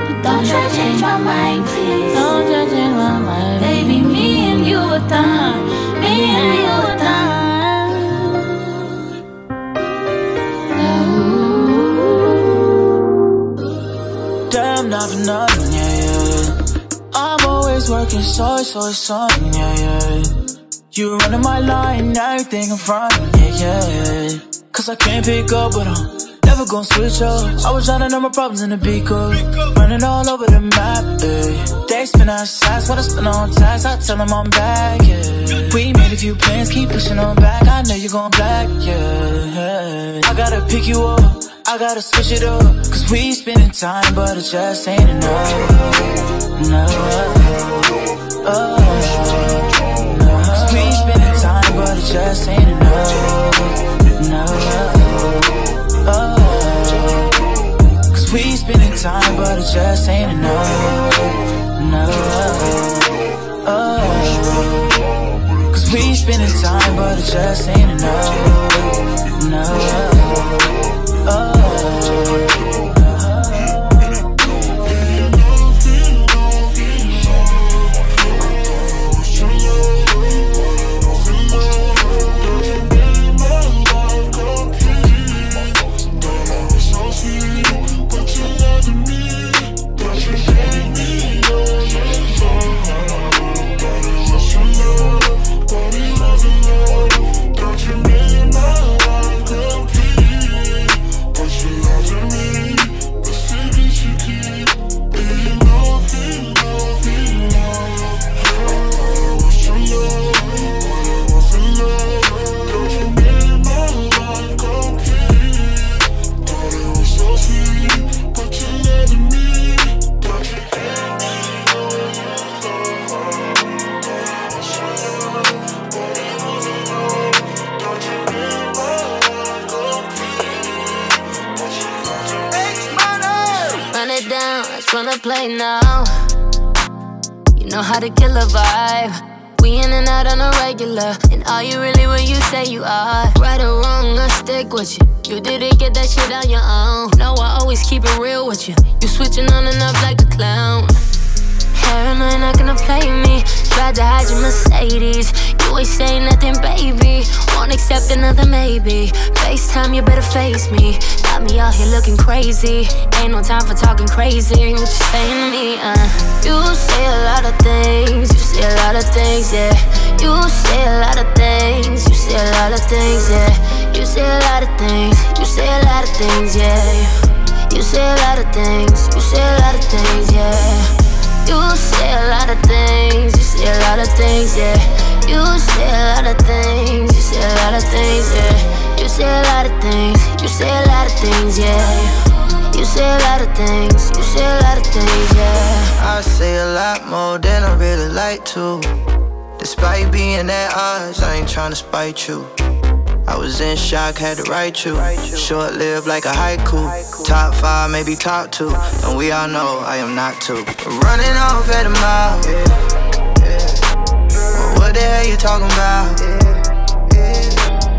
don't, don't try to change my mind, please. Don't try to change my mind, baby. Me and you are done. Me and you are done. Damn, not for nothing, yeah, yeah. I'm always working so, so, so, yeah, yeah. You running my line, everything in front, yeah, yeah, yeah. 'Cause I can't pick up, but I'm never gonna switch up. I was running all my problems in the beat code, running all over the map, yeah. They spin our sides, wanna spin on ties, I tell them I'm back, yeah. We made a few plans, keep pushing on back, I know you gon' black, yeah. I gotta pick you up, I gotta switch it up, 'cause we spending time, but it just ain't enough. No, oh, no. 'Cause we spending time, but it just ain't enough. No, oh. 'Cause we spending time, but it just ain't enough. No, oh. 'Cause we spending time, but it just ain't enough. No. Oh, play now. You know how to kill a vibe. We in and out on a regular, and are you really what you say you are? Right or wrong, I stick with you. You didn't get that shit on your own. No, I always keep it real with you. You switching on and off like a clown. Paranoid, not gonna play me. Tried to hide your Mercedes. You ain't saying nothing, baby. Won't accept another maybe. FaceTime, you better face me. Got me out here looking crazy. Ain't no time for talking crazy. What you saying to me, uh? You say a lot of things. You say a lot of things, yeah. You say a lot of things. You say a lot of things, yeah. You say a lot of things. You say a lot of things, yeah. You say a lot of things. You say a lot of things, yeah. You say a lot of things, you say a lot of things, yeah. You say a lot of things, you say a lot of things, yeah. You say a lot of things, you say a lot of things, yeah. You say a lot of things, you say a lot of things, yeah. I say a lot more than I really like to. Despite being at odds, I ain't tryna spite you. I was in shock, had to write you. Short-lived like a haiku. Top five, maybe top two. And we all know I am not two. Running off at a mile. Well, what the hell you talking about?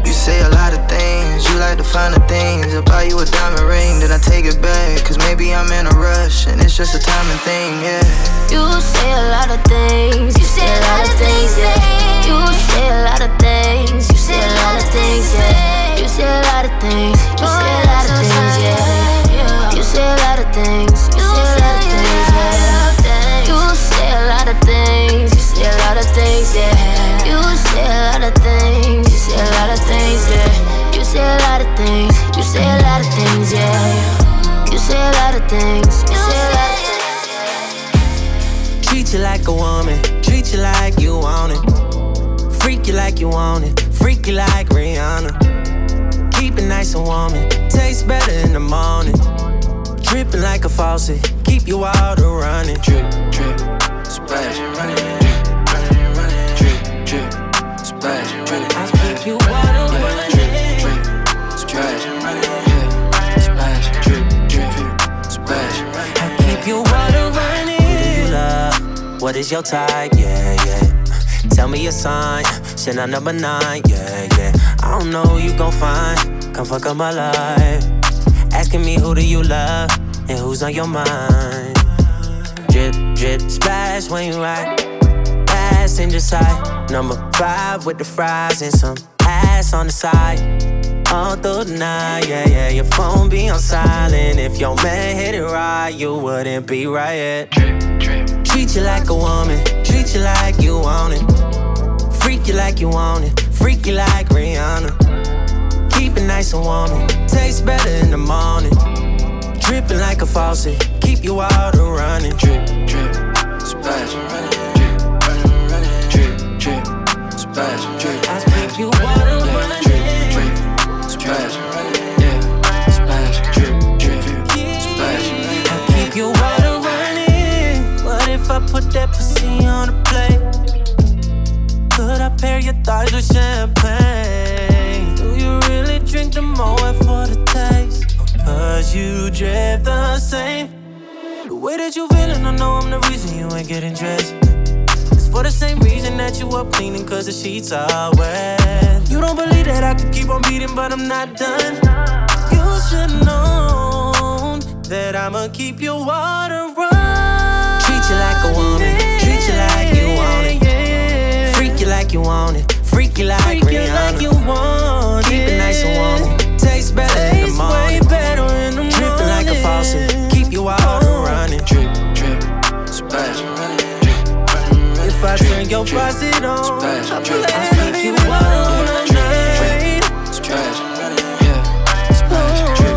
You say a lot of things. You like to find the things. I'll buy you a diamond ring, then I take it back. Cause maybe I'm in a rush, and it's just a timing thing, yeah. You say a lot of things. You say a lot of things, yeah. You say a lot of things. You say a lot of things, yeah. You say a lot of things. You say a lot of things, yeah. You say a lot of things. You say a lot of things, yeah. You say a lot of things. You say a lot of things, yeah. You say a lot of things. You say a lot of things, yeah. You say a lot of things. You say a lot of things, yeah. You say a lot of things. You say a lot of things. Treat you like a woman. Treat you like you want it. Freak you like you want it, freak you like Rihanna. Keep it nice and warm, it tastes better in the morning. Dripping like a faucet, keep your water running. Drip, drip, splash, running, running, running. Drip, drip, splash, running. I keep you water running. Drip, drip, splash, running. Splash, drip, drip, splash, running. I keep you water running. Who do you love? What is your type? Yeah, yeah. Tell me a sign, shit, I'm number nine, yeah, yeah. I don't know who you gon' find, come fuck up my life. Asking me who do you love, and who's on your mind. Drip, drip, splash when you ride. Passenger side, number five with the fries and some ass on the side. All through the night, yeah, yeah. Your phone be on silent, if your man hit it right, you wouldn't be right yet. Drip, drip. Treat you like a woman, treat you like you want it. Freak you like you want it, freak you like Rihanna. Keep it nice and warm, it tastes better in the morning. Dripping like a faucet, keep your water running. Drip, drip, splash, running. Drip, drip, splash, drip. I keep you water running. Drip, drip, splash, yeah, splash, drip, drip, splash. I keep you water. If I put that pussy on a plate, could I pair your thighs with champagne? Do you really drink the Moet for the taste? Or cause you drip the same? The way that you feeling, I know I'm the reason you ain't getting dressed. It's for the same reason that you up cleaning, cause the sheets are wet. You don't believe that I could keep on beating, but I'm not done. You should've known that I'ma keep your water running. Treat you like a woman, treat you like you want it. Freak you like you want it, freak you like Rihanna. Freak you like you want it. Keep it nice and warm, it tastes better in the morning. Drippin' like a faucet, keep you water running. Drip, drip, splash, running. If I turn your faucet on, I feel like I keep you water running. Drip, splash, running, yeah, splash, drip.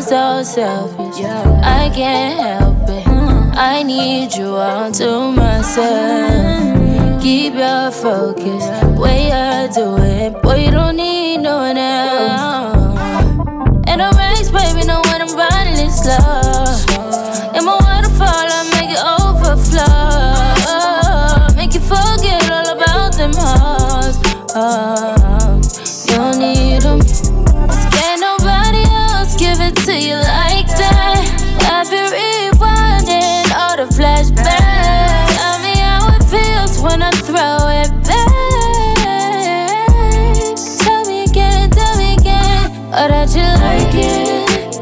So selfish, yeah. I can't help it. Mm. I need you all to myself. Mm. Keep your focus, yeah. Way I do it, boy, you don't need no one else. And I'm raised, baby, know what I'm riding is love. In my waterfall, I make it overflow. Make you forget all about them hearts. Oh, you don't need them. To you like that, I've been rewinding all the flashbacks. Tell me how it feels when I throw it back. Tell me again, tell me again, oh that you like it.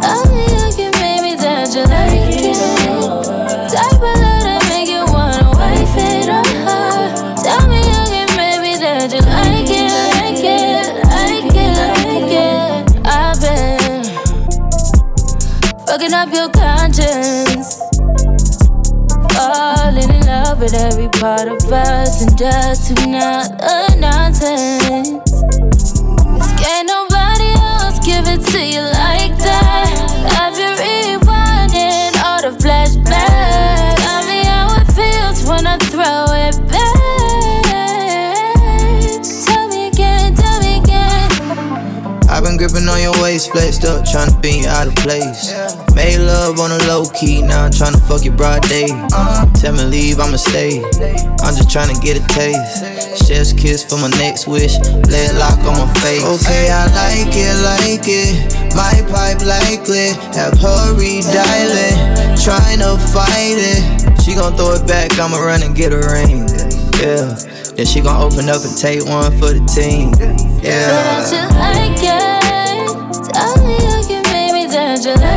Tell me again, baby, that you like it. Type of love that make you wanna wife it up. Tell me again, baby, that you like it, like it, like it, like it. I've been fucking up your conscience. Falling in love at every part of us and just do not the nonsense. Cause can't nobody else give it to you like that. I've been rewinding all the flashbacks. Tell me how it feels when I throw it back. Tell me again, tell me again. I've been gripping on your waist, flexed up, trying to be out of place. Made love on a low key, now I'm tryna fuck your broad day. uh, Tell me leave, I'ma stay. I'm just tryna get a taste. Chef's kiss for my next wish, lead lock on my face. Okay, I like it, like it. My pipe likely, have her redialing. Tryna fight it. She gon' throw it back, I'ma run and get a ring. Yeah, then she gon' open up and take one for the team. Yeah. So don't you like it? Tell me you can make me that you like it.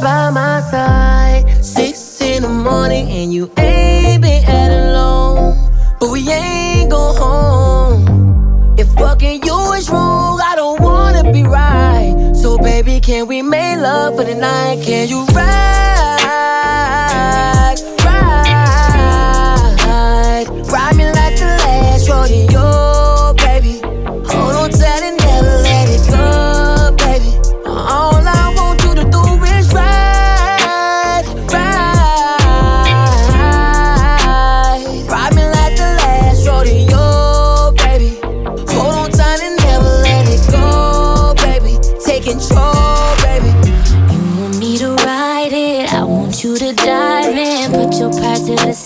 By my side, six in the morning and you ain't been out alone, but we ain't go home. If fucking you is wrong, I don't wanna be right. So baby, can we make love for the night? Can you ride, ride, ride me like the last rodeo, yo, baby? Hold on tight and never let it go, baby. All I want you to do.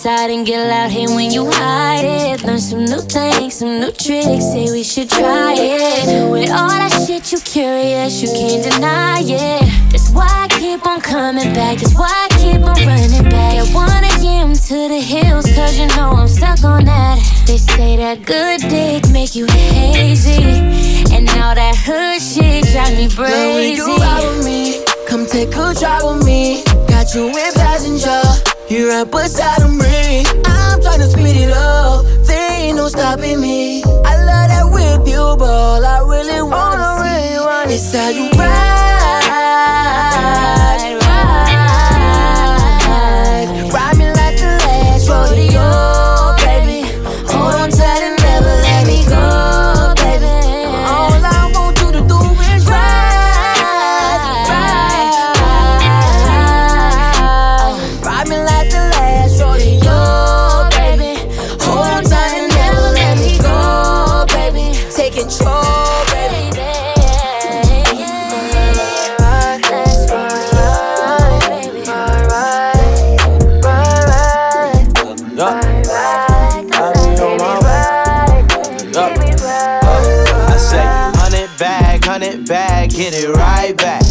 And get loud here when you hide it. Learn some new things, some new tricks. Say we should try it. Doing all that shit, you curious, you can't deny it. That's why I keep on coming back. That's why I keep on running back. I wanna get into the hills, cause you know I'm stuck on that. They say that good dick make you hazy, and all that hood shit drive me crazy. Girl, when you ride with me, come take a drive with me. Got you in passenger, you right beside me. I'm tryna speed it up, there ain't no stopping me. I love that with you, but all I really wanna see is how you ride, ride, ride me like the last rodeo, baby. Hold on tight and never let me go, baby. All I want you to do is ride, ride, ride me like the last rodeo. Control, baby. Ride, let's ride, ride, ride, ride, ride, I say, hundred back, hundred back, get it right back.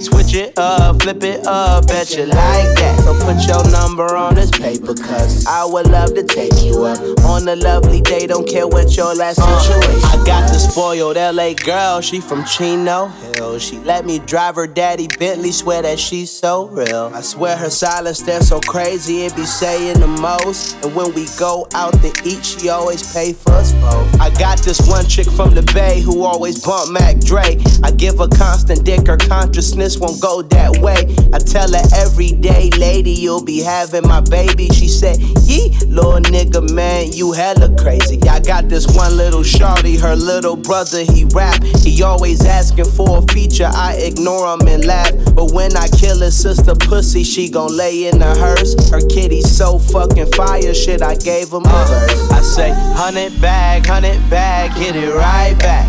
Switch it up, flip it up, bet you like that. So put your number on this paper, cause I would love to take you up on a lovely day, don't care what your last situation. I got the spoiled L A girl, she from Chino Hill. She let me drive her daddy Bentley, swear that she's so real. I swear her silence, they're so crazy, it be saying the most. And when we go out to eat, she always pay for us both. I got this one chick from the Bay who always bump Mac Dre. I give her constant dick, her conscious won't go that way. I tell her every day, lady, you'll be having my baby. She said, yee, little nigga, man, you hella crazy. I got this one little shorty, her little brother, he rap. He always asking for a feature, I ignore him and laugh. But when I kill his sister pussy, she gon' lay in the hearse. Her kitty's so fucking fire, shit, I gave him a verse. I say, hundred bag, hundred bag, get it right back.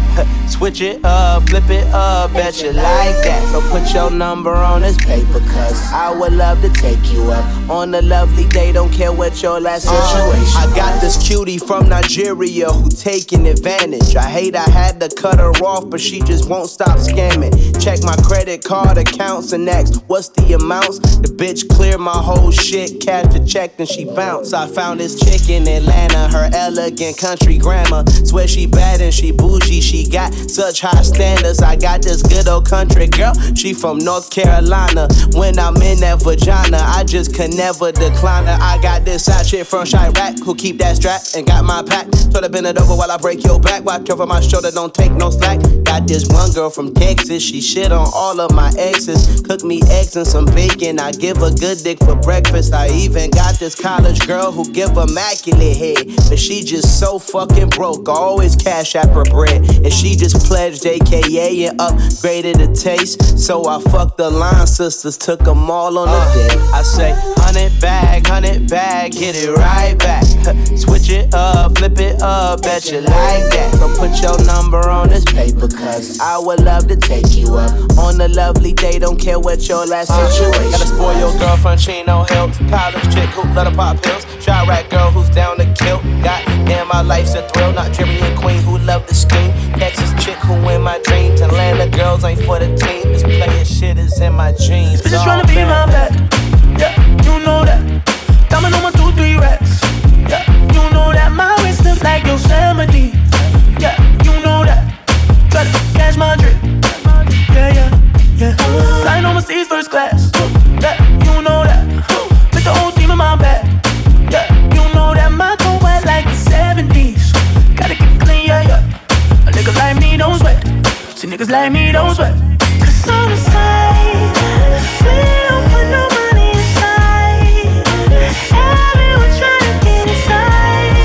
Switch it up, flip it up, bet you like that. So put your number on this paper, cause I would love to take you up on a lovely day, don't care what your last situation. I got this cutie from Nigeria who taking advantage. I hate I had to cut her off, but she just won't stop scamming. Check my credit card accounts and ask, what's the amounts? The bitch cleared my whole shit, cashed the check, then she bounced. I found this chick in Atlanta, her elegant country grandma. Swear she bad and she bougie, she got such high standards. I got this good old country girl, she from North Carolina. When I'm in that vagina, I just can never decline her. I got this side chick from Chirac who keep that strap and got my pack. So to bend it over while I break your back, watch over my shoulder, don't take no slack. Got this one girl from Texas, she shit on all of my exes. Cook me eggs and some bacon, I give a good dick for breakfast. I even got this college girl who give immaculate head, but she just so fucking broke, I always cash app her bread. And she just pledged A K A and upgraded the taste, so I fucked the line sisters, took them all on uh, the dick. I say, hundred bag, hundred bag, get it right back. Switch it up, flip it up, bet you like that. So put your number on this paper, cause I would love to take you up on a lovely day, don't care what your last uh, situation. Gotta spoil your girlfriend, she no help. College chick who let her pop pills, Chirac girl who's down to kill. Goddamn, my life's a thrill. Nigerian queen who love the scheme, Texas chick who in my dreams. Atlanta girls ain't for the team, this playin' shit is in my jeans. Bitches oh, tryna be my back, yeah, you know that. Diamond on my two, three racks, yeah, you know that. My wrist is like Yosemite, yeah, you know that. Try to catch my drip, yeah, yeah, yeah. Flying overseas first class, yeah, you know that. Put the whole team in my back, yeah, you know that. My coat wet like the seventies, gotta keep it clean, yeah, yeah. A nigga like me don't sweat, see niggas like me don't sweat. Cause I'm the same, we don't put no money inside. Everyone tryna get inside,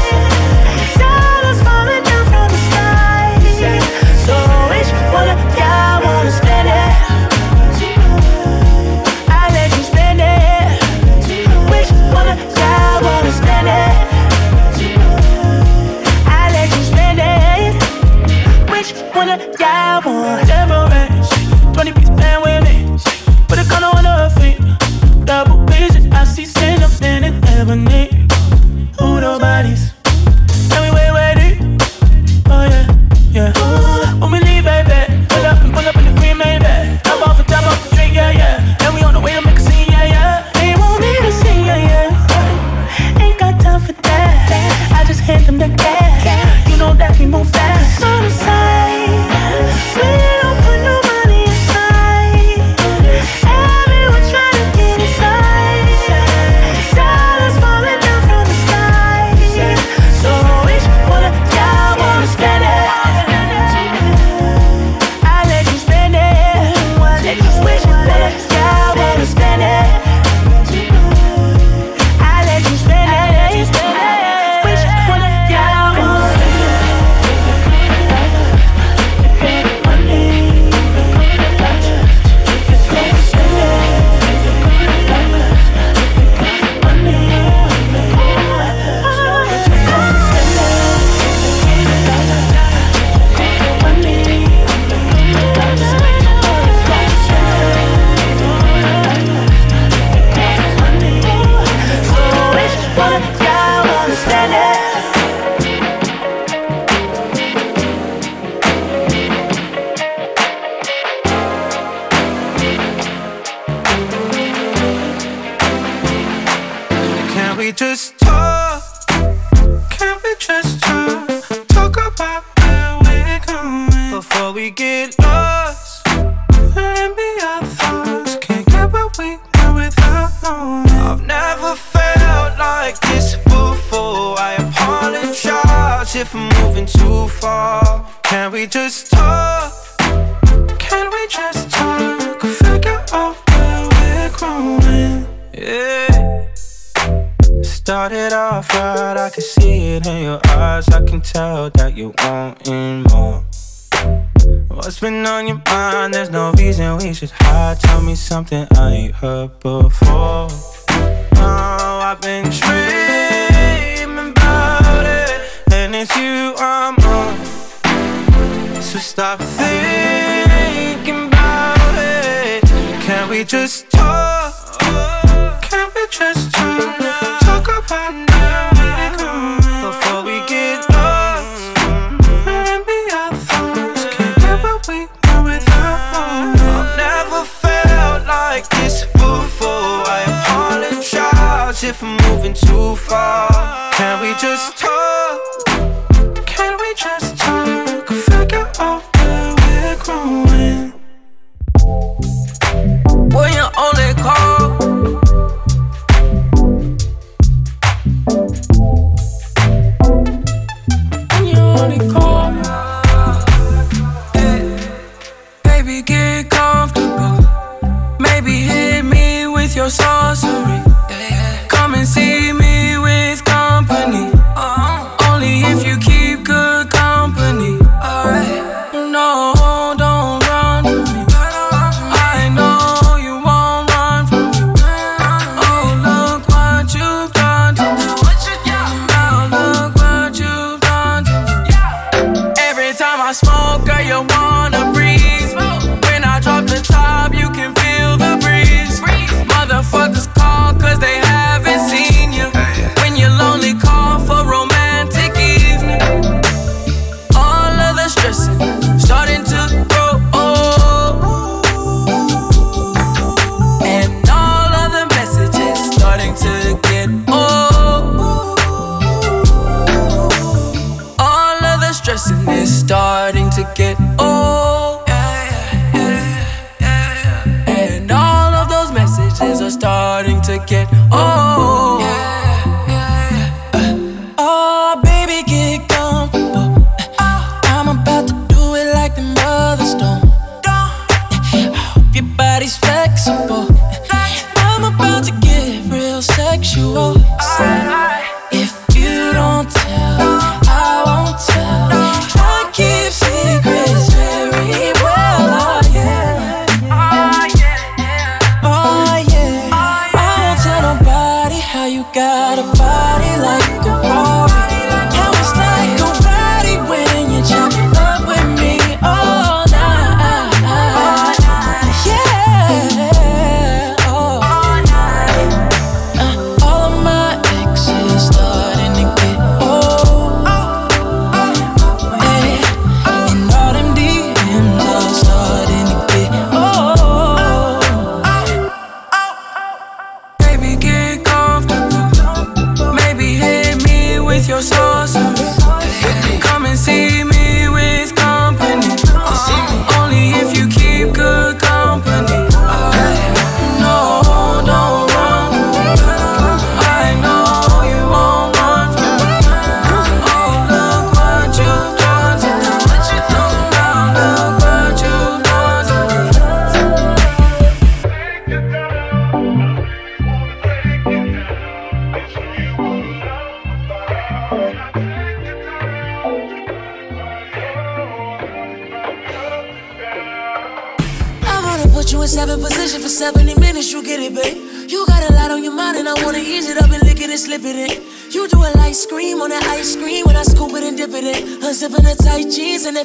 dollars falling down from the sky. So which one of y'all wanna spend it? I let you spend it. Which one of y'all wanna spend it? I let you spend it. Which one of y'all wanna spend it? twenty piece band with me, put a color on her feet. Double vision, I see sin up in it, ebony. Ooh, those bodies, and we way, way deep. Oh yeah, yeah. When we leave, baby, pull up and pull up in the green, baby. Top off the top off the drink, yeah, yeah. And we on the way to make a scene, yeah, yeah. They want me to sing, yeah, yeah. Ain't got time for that, I just hand them the cash. You know that we move fast. On the side, we don't put no money in. Something I ain't heard before. Now I've been dreaming about it, and it's you I'm on. So stop thinking about it. just talk? Can we just talk? Talk about now, before we get lost. Let me our thoughts. Can't get what we know without one. I've never felt like this before. I apologize if I'm moving too far. Can we just talk? Can we just talk? Figure out where we're growing. When you only call, when you only call, yeah. Baby, get comfortable. Maybe hit me with your sorcery. Come and see me with company. Only if you keep good company. Alright, no.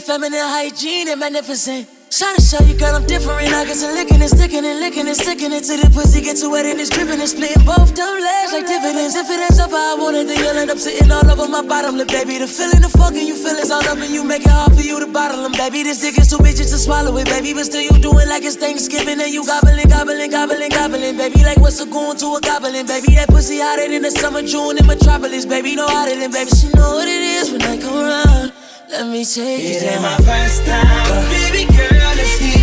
Feminine hygiene and magnificent. Trying to show you, girl, I'm different. I get to licking and sticking and licking and sticking it till the pussy gets wet and it's dripping and splitting both them legs like dividends. If it ends up how I want it, then you'll end up sitting all over my bottom lip, baby. The feeling, the fucking you feel is all up and you make it hard for you to bottle them, baby. This dick is too big just to swallow it, baby. But still you do it like it's Thanksgiving and you gobbling, gobbling, gobbling, gobbling, baby. Like what's a goon to a goblin, baby? That pussy hotter than the summer June in Metropolis, baby. No hotter than, baby. She know what it is when I come around. Let me take it. It ain't my first time, but baby girl, let's get it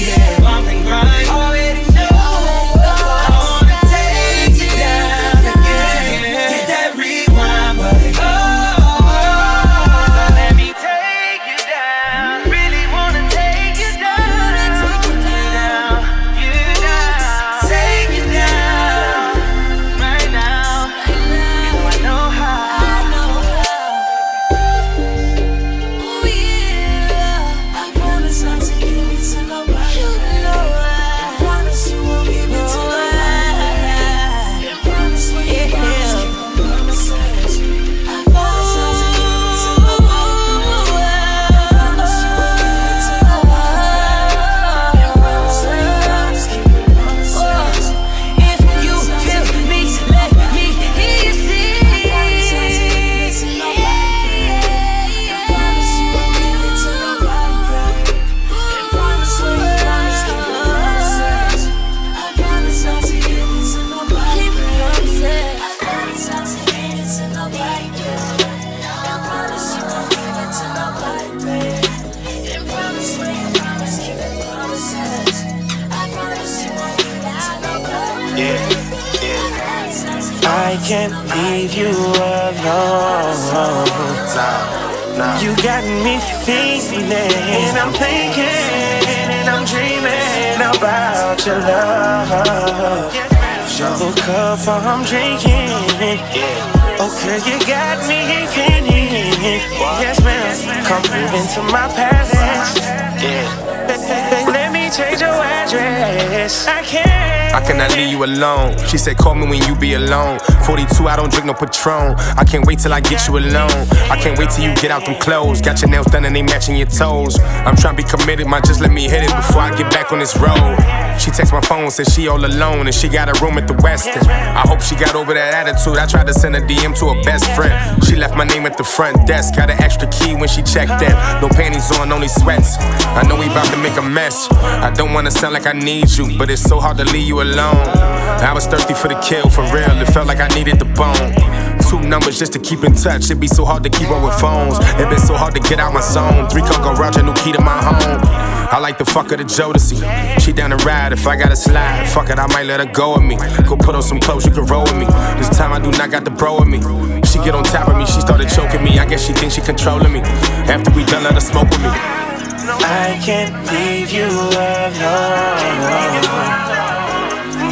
in. Yeah, bump and grind. Already know, I wanna take you down again. Hit that rewind, but oh, oh, oh, let me take you down. Really wanna take you down. Take you down, you down. Take you down, right now. You know I know how. I know how. Oh yeah, I promise not to give it to nobody. You know I I can't leave you alone. You got me feeling, and I'm thinking, and I'm dreaming about your love. Double cup I'm drinking, okay, you got me feeling. Yes, ma'am, come move into my palace. Let me change your address. I can't. I cannot leave you alone. She said, call me when you be alone. forty-two, I don't drink no Patron. I can't wait till I get you alone. I can't wait till you get out them clothes. Got your nails done and they matching your toes. I'm trying to be committed, man, just let me hit it before I get back on this road. She texts my phone, said she all alone and she got a room at the Westin. I hope she got over that attitude. I tried to send a D M to her best friend. She left my name at the front desk. Got an extra key when she checked in. No panties on, only sweats. I know we about to make a mess. I don't wanna sound like I need you, but it's so hard to leave you alone. I was thirsty for the kill, for real. It felt like I needed the bone. Two numbers just to keep in touch. It'd be so hard to keep up with phones. It been so hard to get out my zone. Three car garage, a new key to my home. I like the fuck of the Jodeci. She down to ride if I gotta slide. Fuck it, I might let her go with me. Go put on some clothes, you can roll with me. This time I do not got the bro with me. She get on top of me, she started choking me. I guess she thinks she controlling me. After we done, let her smoke with me. I can't leave you alone.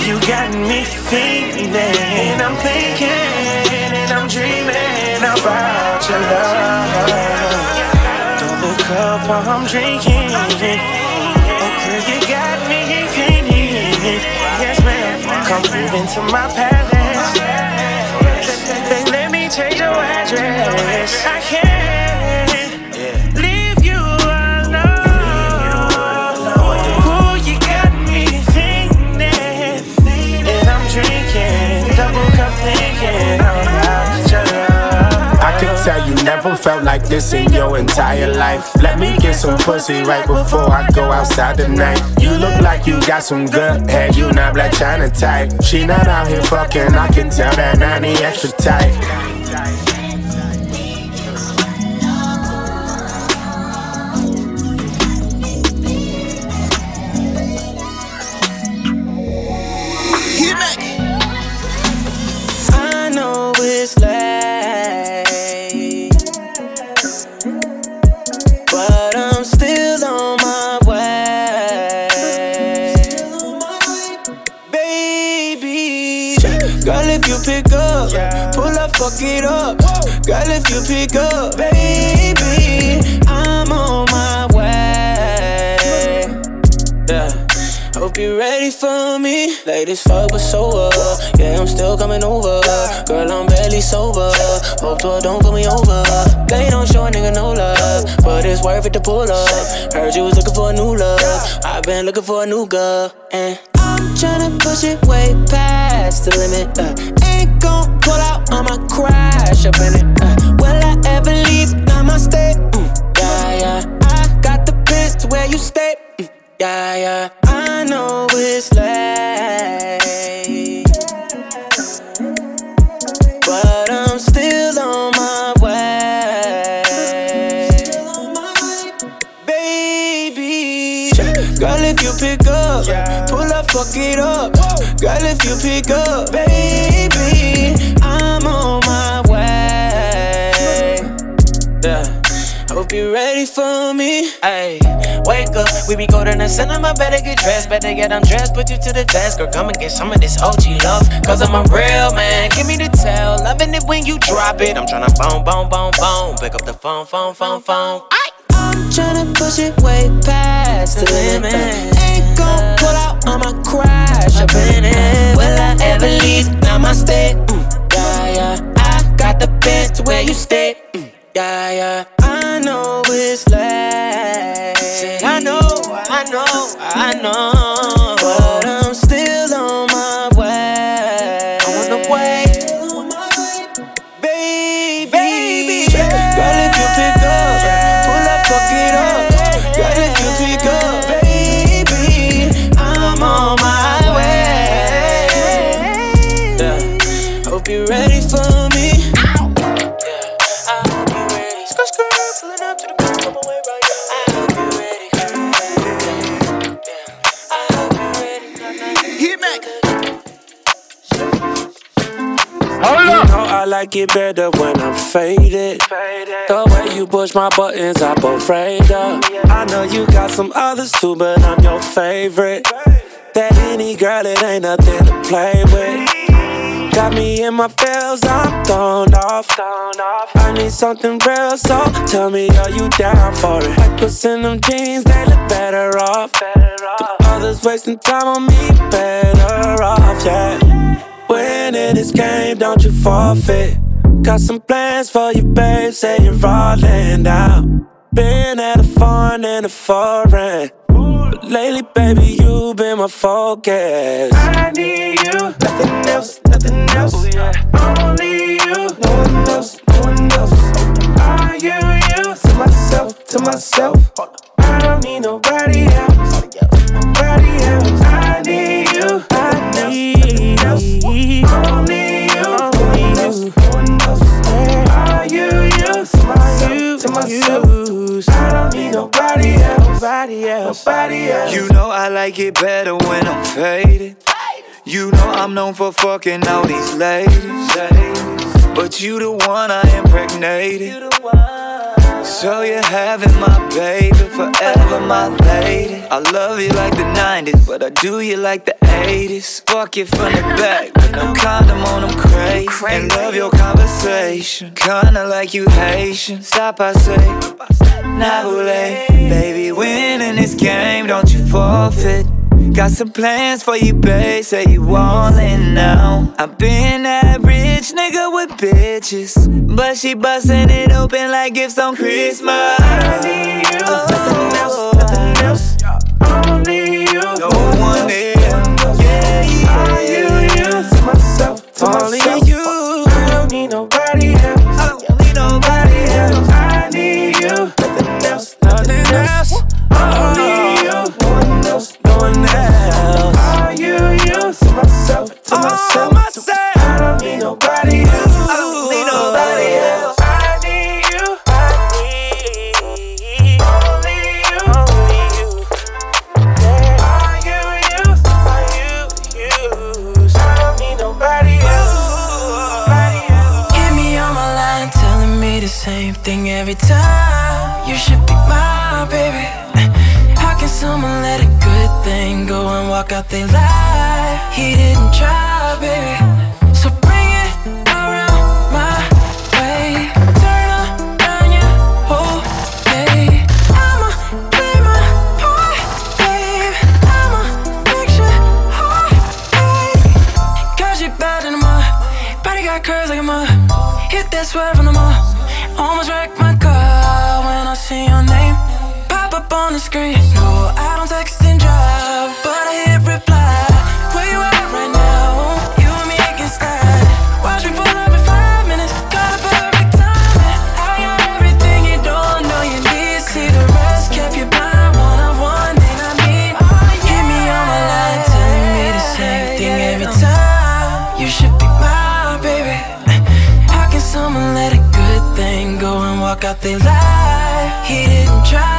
You got me feeling, and I'm thinking, and I'm dreaming about your love. Double cup I'm drinking, oh girl, you got me feeling. Yes ma'am, come move into my palace. They let me change your address. I can't. You never felt like this in your entire life. Let me get some pussy right before I go outside tonight. You look like you got some good hair, you not Blac Chyna type. She not out here fucking, I can tell that ninety extra tight. Fuck it up, girl, if you pick up, baby, I'm on my way. Yeah. Hope you're ready for me. Like this fuck was sober. Yeah, I'm still coming over. Girl, I'm barely sober. Hope to don't put me over. They don't show a nigga no love, but it's worth it to pull up. Heard you was looking for a new love. I've been looking for a new girl, and I'm tryna push it way past the limit. Uh, ain't gon' pull out, I'ma crash up in it. Uh, will I ever leave? Namaste. Mm, yeah, yeah. I got the pins to where you stay. Mm, yeah, yeah. I know it's late, but I'm still on my way, baby. Girl, if you pick up, pull up, fuck it up. Girl, if you pick up, baby, I'm on my way. Yeah. Hope you're ready for me. Ay, wake up, we be golden and cinema. Better get dressed, better get undressed. Put you to the desk, girl, come and get some of this O G love. Cause I'm a real man, give me the tell. Loving it when you drop it. I'm tryna bone, bone, bone, bone. Pick up the phone, phone, phone, phone. Ay. I'm tryna push it way past the limit. Ain't gon' pull out, I'ma crash up in it. Will I ever leave? Namaste. Mm, yeah, yeah. I got the bed to where you stay. Mm, yeah, yeah. I know it's late. I know, I know, I know. But I'm still on my way. I'm on the way. Baby, baby. Yeah. Girl, if you pick up, pull up, fuck it up. Girl, if you pick up, baby, I'm on my way. Yeah. Hope you're ready for me. Hit back. like it better when I'm faded. The way you push my buttons, I'm afraid of. I know you got some others too, but I'm your favorite. That any girl, it ain't nothing to play with. Got me in my feels, I'm thrown off. I need something real, so tell me, are you down for it? Like what's in them jeans, they look better off. The others wasting time on me, better off, yeah. Winning this game, don't you forfeit. Got some plans for you, babe, say you're rolling now. Been at a foreign and a foreign, but lately, baby, you been my focus. I need you, nothing else, nothing else. Ooh, yeah. Only you, no one else, no one else. Are you you? To myself, to myself. I don't need nobody else, nobody else. I need you, I need you. Only you, only you, one else. Are you used to myself, to myself? I don't need nobody else, nobody else, nobody else. You know I like it better when I'm faded. You know I'm known for fucking all these ladies, but you the one I impregnated. So you're having my baby, forever my lady. I love you like the nineties, but I do you like the eighties. Fuck you from the back, with no condom on, I'm crazy. And love your conversation, kinda like you Haitian. Stop, I say, Nabule. Baby, winning this game, don't you forfeit. Got some plans for you, babe, say you all in now. I've been that rich nigga with bitches, but she bustin' it open like gifts on Christmas. I need you, oh, nothing else, nothing else. Only you, no one else. Yeah, yeah, yeah. You, you, to myself, to only myself. You. I don't need nobody else. I don't need nobody else. I need you, nothing else, nothing else. Only you, one else. Are you used to myself, to myself, myself? I don't need nobody else. I don't need nobody else. I need you. I need only you. Only you. Are you used? Are you used? I don't need nobody else. Get me on my line, telling me the same thing every time. You should be my baby. How can someone let it go? Thing, go and walk out, they lie. He didn't try, baby. So bring it around my way. Turn around your whole day. I'ma play my part, babe. I'ma fix your heart, babe. Cause you bad in the mud. Body got curves like a mud. Hit that swerve from the mud. Almost wrecked my car when I see your name pop up on the screen. No, I don't text and drive, but I hit reply. Where you at right now? You and me can slide. Watch me pull up in five minutes. Got a perfect timing. I got everything you don't know you need. See the rest kept you blind. One of one thing I need. Hit me on my line, telling me the same thing every time. You should be my baby. How can someone let a good thing go and walk out their life? He didn't try.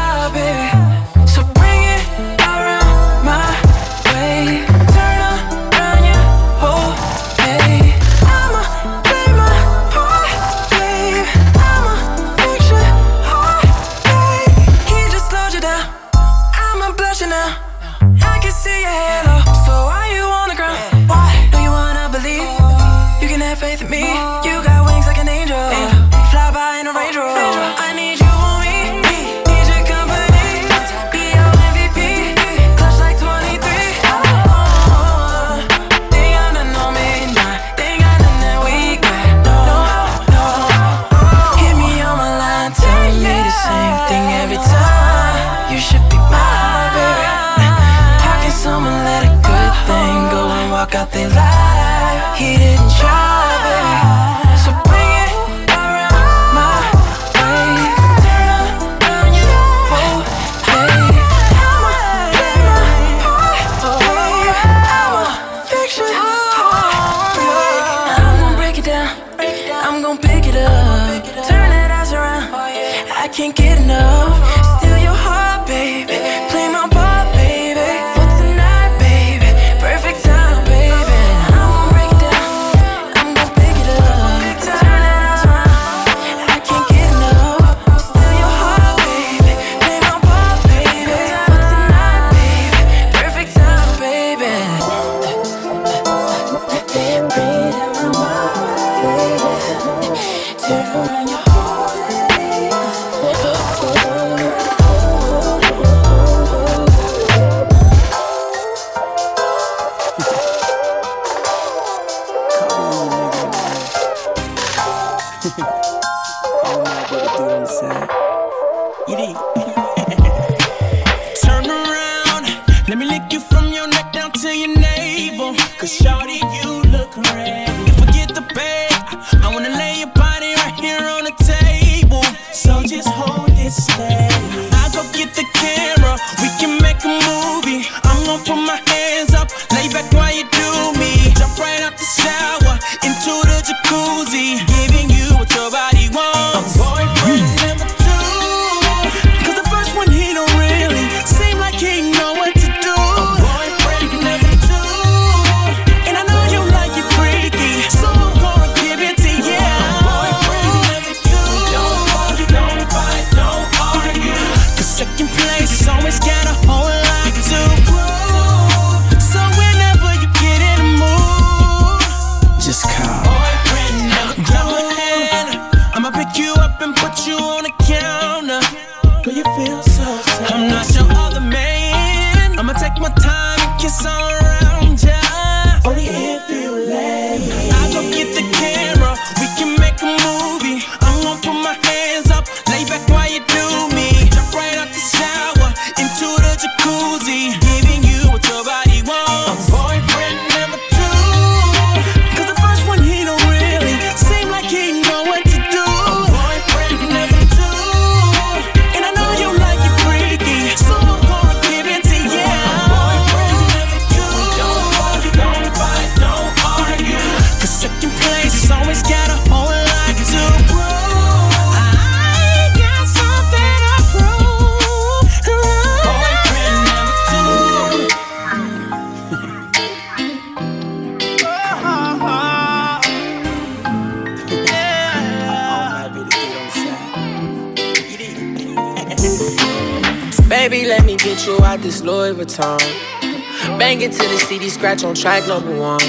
Scratch on track number one.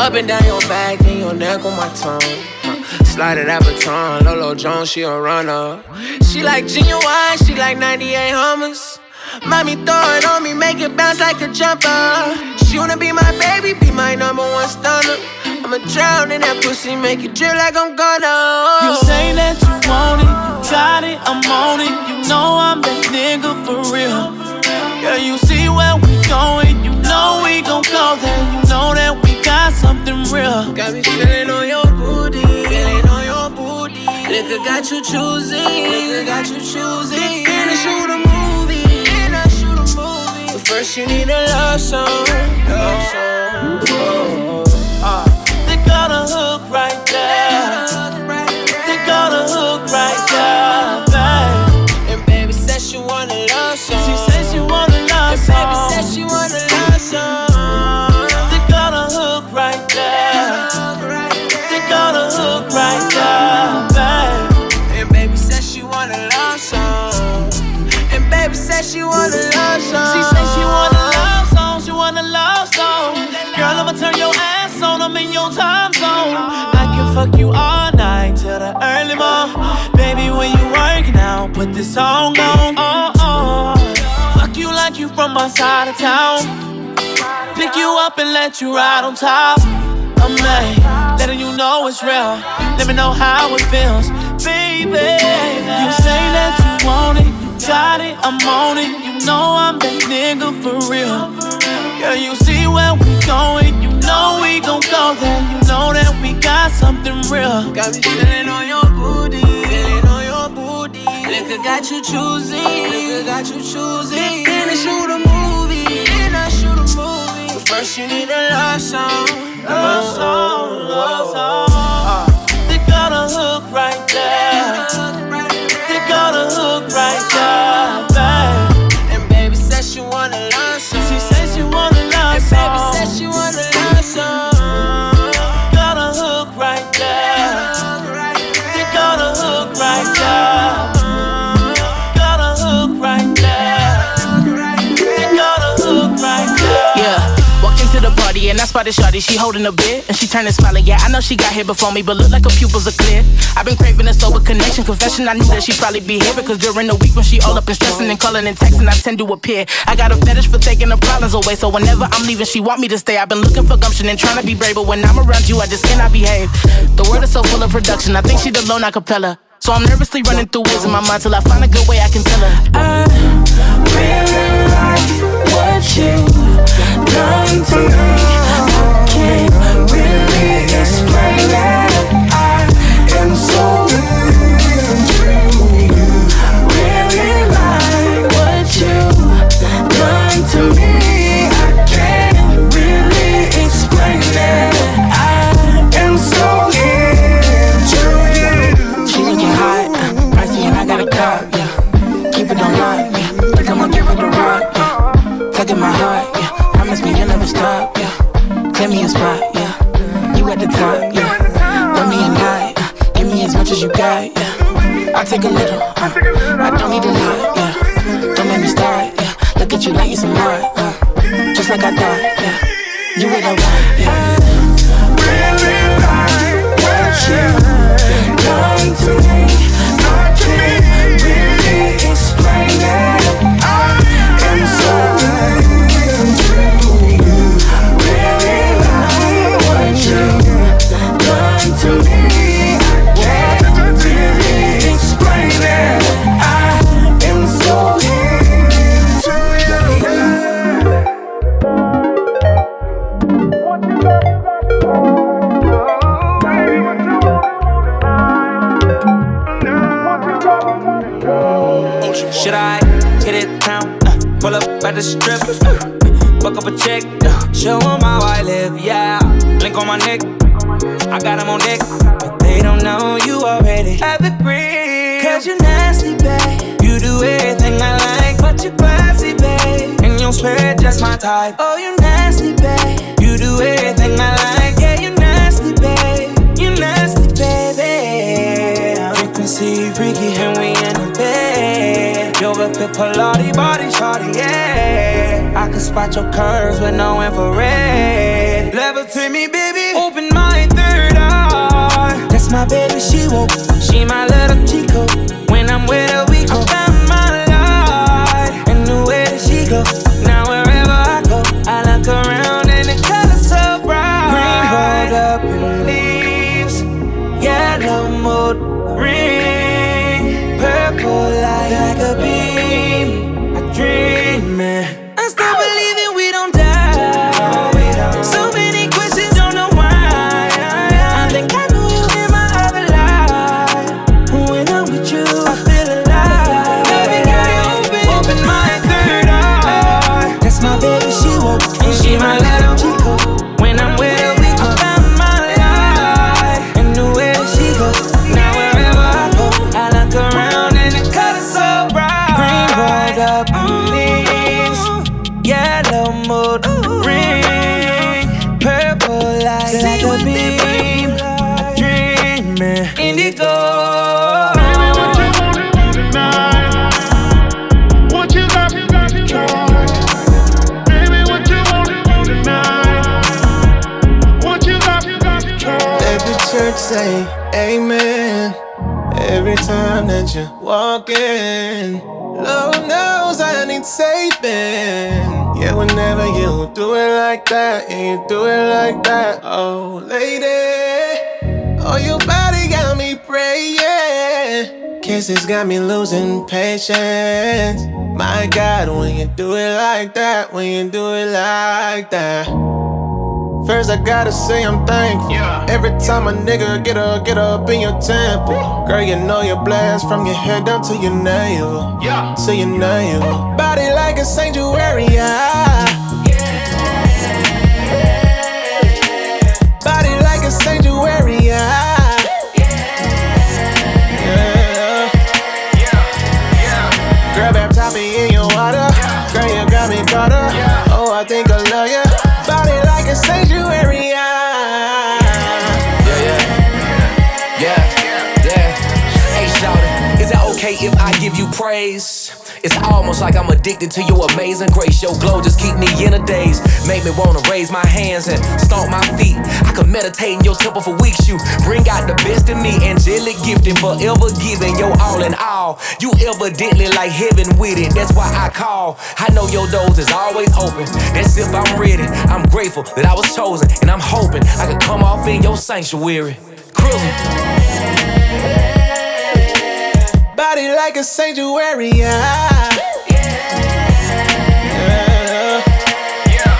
Up and down your back, then your neck on my tongue. Slide it at baton, Lolo Jones, she a runner. She like G U I, she like ninety-eight Hummers. Mommy throw it on me, make it bounce like a jumper. She wanna be my baby, be my number one stunner. I'ma drown in that pussy, make it drip like I'm gonna. You say that you want it, got it, I'm on it. You know I'm that nigga for real. Girl, you see where we going, you know we gon' go there. You know that we got something real. Got me feeling on your booty, feeling on your booty. Nigga got you choosing, nigga got you choosing. And I shoot a movie, and I shoot a movie. But first you need a love song, love song. Oh, oh. Uh, they got a hook right there. They got a hook right there, babe. And baby said she want a love song. She said she want a love song. And baby said she want a love song. She want a love song. She said she want a love song. She want a love song. Girl, I'ma turn your ass on. I'm in your time zone. I can fuck you all night till the early morn. Baby, when you work now, put this song on. Oh, oh. Fuck you like you from my side of town. Pick you up and let you ride on top. I'm like, letting you know it's real. Let me know how it feels, baby. You say that you want it. Got it, I'm on it, you know I'm that nigga for real. Girl, you see where we going, you know we gon' go there. You know that we got something real. Got me feeling on your booty, feeling on your booty. Nigga got you choosing, nigga got you choosing. And I shoot a movie, and I shoot a movie. But first you need a love song, love song, love song. Uh, they got a hook right there. Got a hook right there, babe. And baby said she want a love song. She said she want a love song. And baby said she want a love song. Got a hook right there. They got a hook right there. Got a hook right there. They got a hook right there. Yeah, walk into the party and I spotted shawty, she holding a beer, and she turning smiling. Yeah, I know she got here before me, but look like her pupils are clear. I've been craving a sober connection, confession. I knew that she'd probably be here, because during the week when she all up and stressing and calling and texting, I tend to appear. I got a fetish for taking her problems away, so whenever I'm leaving, she want me to stay. I've been looking for gumption and trying to be brave, but when I'm around you, I just cannot behave. The world is so full of production. I think she the lone acapella. So I'm nervously running through words in my mind till I find a good way I can tell her. I really like what you done to me. I can't really explain that. I am so into you. Really like what you done to me. I can't really explain that. I am so. My heart, yeah. Promise me you'll never stop, yeah. Tell me a spot, yeah. You at the top, yeah. Love me a night, uh, give me as much as you got, yeah. I'll take a little, uh, I don't need a lot, yeah. Don't let me start, yeah. Look at you like you some more, uh, just like I thought, yeah. You with a lot, yeah. I really like what you've done to me. I can't really explain that. I am so good. To me, I can't really explain that. I am so into you. Should I hit it town? Uh, pull up at the strip, uh, buck up a check, uh, show them how I live, yeah. Blink on my neck, I got them on deck, but they don't know you already have it real. Cause you're nasty, babe. You do everything I like, but you're classy, babe. And your sweat just my type. Oh, you're nasty, babe. You do everything I like, yeah, you're nasty, babe. You're nasty, baby. Frequency freaky and we in the bed. You're a good Pilates body, shawty, yeah. I can spot your curves with no infrared. Levitate me, baby. Open my third eye. That's my baby, she woke. She my little Chico. When I'm with her, we go. I found my light. And the way that she go. Now wherever I go, I look around and the color's so bright. Green rolled up in leaves. Yellow mood ring. Purple light like a beam. I dream it. Say amen every time that you walk in. Lord knows I need saving. Yeah, whenever you do it like that, and you do it like that, oh lady, oh your body got me praying. Kisses got me losing patience. My God, when you do it like that, when you do it like that. First, I gotta say I'm thankful. Yeah. Every time a nigga get up, get up in your temple. Girl, you know you're blessed from your head down to your navel. Yeah. To your navel. Oh. Body like a sanctuary. Yeah. Body like a sanctuary. Yeah. Yeah. Yeah. Yeah. Girl, baptize me in your water. Yeah. Girl, you got me caught up. Yeah. Oh, I think I love ya. Body like a sanctuary. Yeah, yeah, yeah, yeah, yeah. Hey, shawty, is that okay if I give you praise? It's almost like I'm addicted to your amazing grace. Your glow just keep me in a daze. Make me wanna raise my hands and stomp my feet. I could meditate in your temple for weeks. You bring out the best in me, angelic gifted, forever giving your all in all. You evidently like heaven with it, that's why I call. I know your doors is always open, that's if I'm ready. I'm grateful that I was chosen, and I'm hoping I could come off in your sanctuary. Cruising. Body like a sanctuary, yeah. Yeah. Yeah.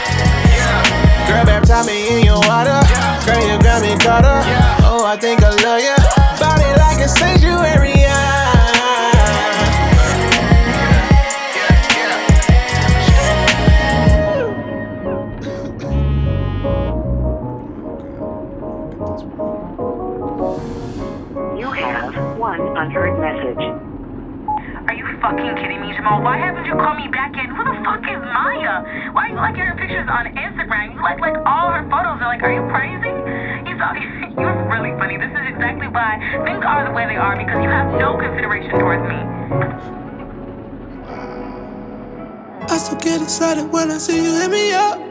Girl, baptize me in your water. Girl, you got me caught up. Oh, I think I love ya. Body like a sanctuary, yeah. You have one unheard message. Fucking kidding me, Jamal? Why haven't you called me back yet? Who the fuck is Maya? Why are you liking her pictures on Instagram? You like like all her photos. They're like, are you crazy? You thought you're really funny. This is exactly why things are the way they are, because you have no consideration towards me. I still get excited when I see you hit me up.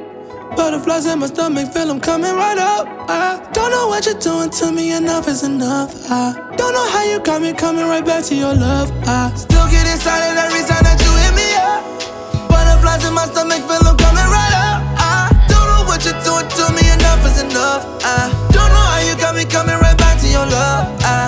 Butterflies in my stomach, feel them coming right up. I don't know what you're doing to me, enough is enough. I don't know how you got me coming right back to your love. I still get excited every time that you hit me up. Butterflies in my stomach, feel them coming right up. I don't know what you're doing to me, enough is enough. I don't know how you got me coming right back to your love. I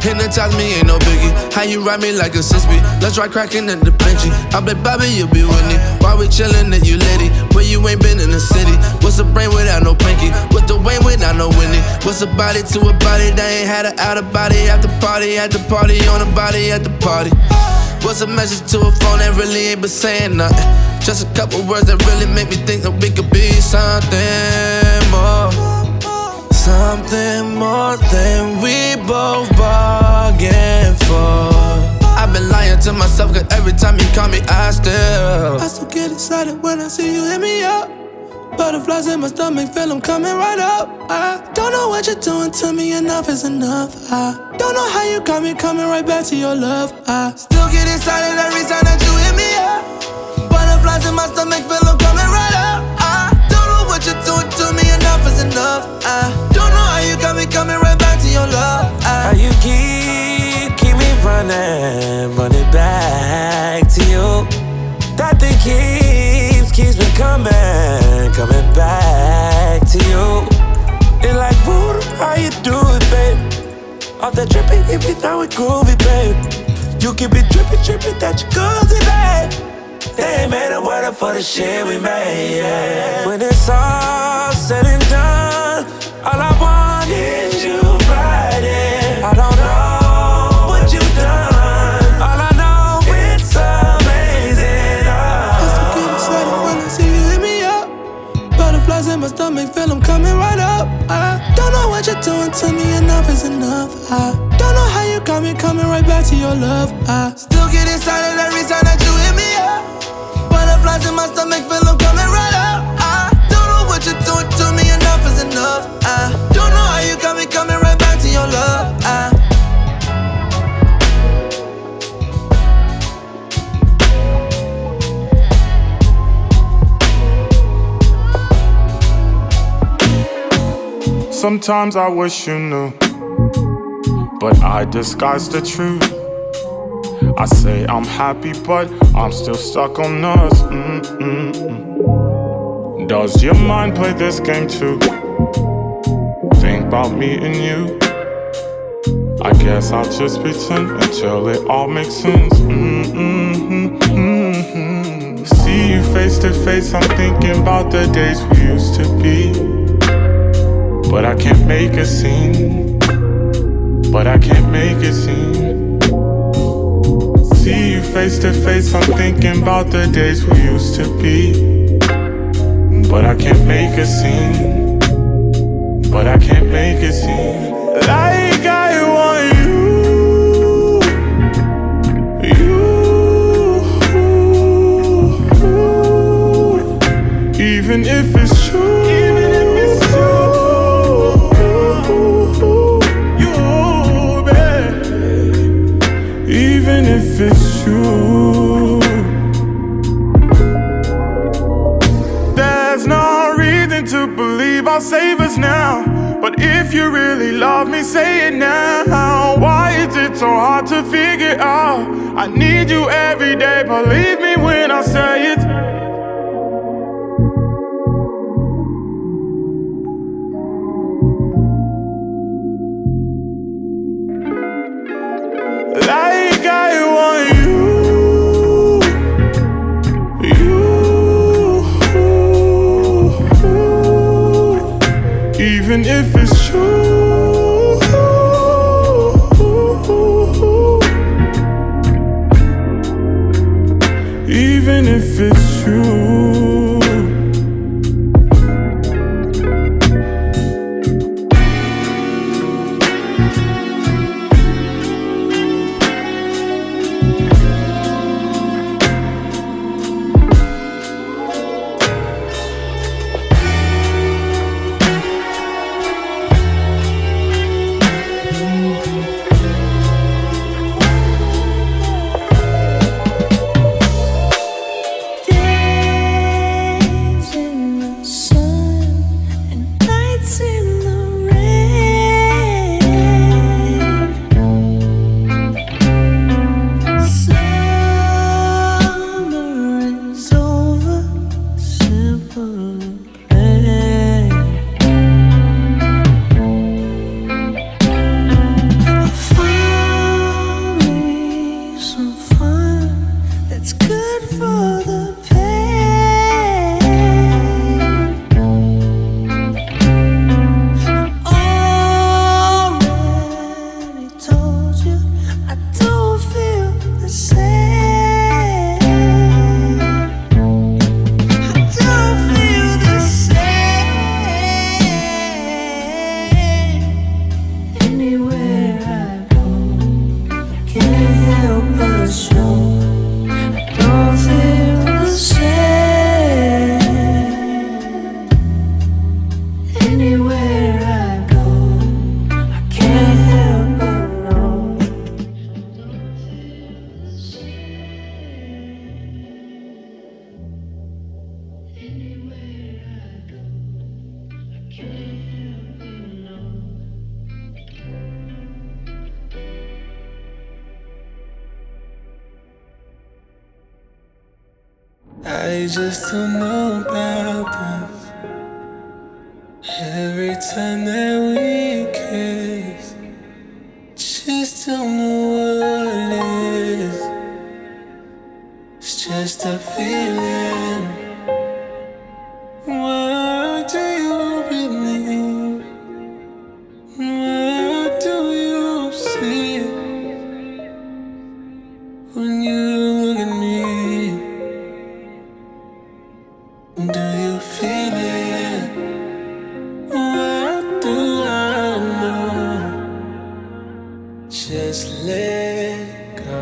hypnotize me, ain't no biggie. How you ride me like a six-beat? Let's try cracking at the Benji. I bet Bobby, you'll be with me. Why we chillin' at you, lady? Where you ain't been in the city? What's a brain without no pinky? What's the way without no Winnie? What's a body to a body that ain't had an out of body? At the party, at the party, on a body, at the party. What's a message to a phone that really ain't been saying nothing? Just a couple words that really make me think that we could be something more. Something more than we both bargained for. I've been lying to myself, cause every time you call me, I still I still get excited when I see you hit me up. Butterflies in my stomach, feel them coming right up. I don't know what you're doing to me, enough is enough. I don't know how you got me coming right back to your love. I still get excited every time that you hit me up. Butterflies in my stomach, feel them coming right up. I don't know what you're doing to me, enough is enough. I coming right back to your love. I How you keep, keep me running, running back to you. That thing keeps, keeps me coming, coming back to you. It's like, woo, how you do it, babe? All that dripping, if you throw it groovy, babe. You can be dripping, dripping, that you goozy, babe. They ain't made a word up for the shit we made, yeah. When it's all said and done, all I want is you right in. I don't know what you've done. All I know it's amazing. Oh. I still get excited when I see you hit me up. Butterflies in my stomach, feel them coming right up. I don't know what you're doing to me, enough is enough. I don't know how you got me coming right back to your love. I still get excited every time that you hit me up. Butterflies in my stomach, feel them coming right up. I don't know what you're doing to me, enough is enough. I don't know. Coming right back to your love. I Sometimes I wish you knew, but I disguise the truth. I say I'm happy, but I'm still stuck on us. Mm-mm-mm. Does your mind play this game too? Think about me and you. I guess I'll just pretend until it all makes sense. Mm-hmm, mm-hmm. See you face to face, I'm thinking about the days we used to be. But I can't make a scene. But I can't make a scene. See you face to face, I'm thinking about the days we used to be. But I can't make a scene. But I can't make it seem like I want you, you, even if it's true, even if it's true, you, babe, even if it's true. say it now. Why is it so hard to figure out? I need you every day, believe me when I say it. Like I want you, you, even if it's true. Even if it's true. I just don't know about this. Every time that we kiss, just don't know what it is. It's just a feeling. What do you believe? What do you see when you look at me? Do you feel it? What do I know? Just let go.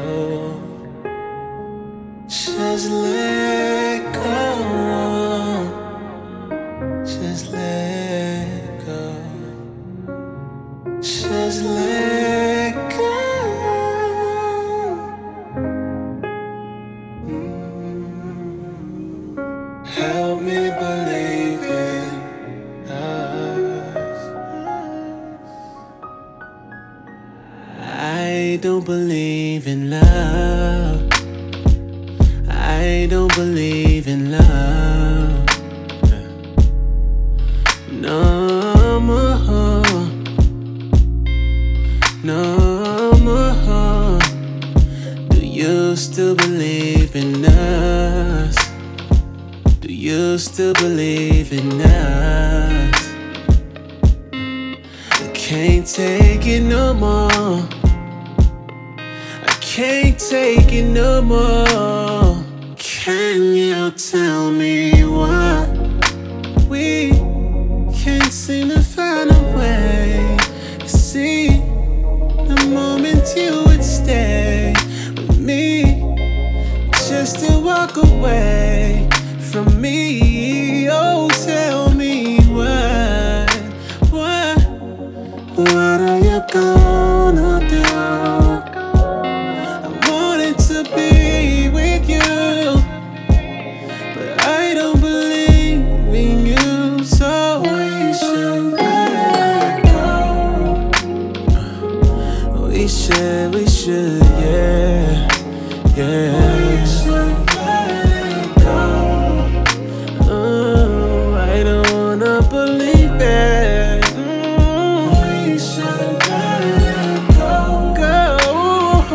Just let go. Just let go. Just let go. Help me believe in us. I don't believe in love. I don't believe in love. No more. No more. Do you still believe in us? Do you still believe in us? I can't take it no more. I can't take it no more. Can you tell me why we can't seem to find a way to see the moment you would stay with me, just to walk away from me? Oh, tell me what, what, what are you gonna do? I wanted to be with you, but I don't believe in you, so we should let go. We should, we should, yeah, yeah. We should let it go. Ooh, I don't wanna believe it. Mm. We should let it go. Go, uh,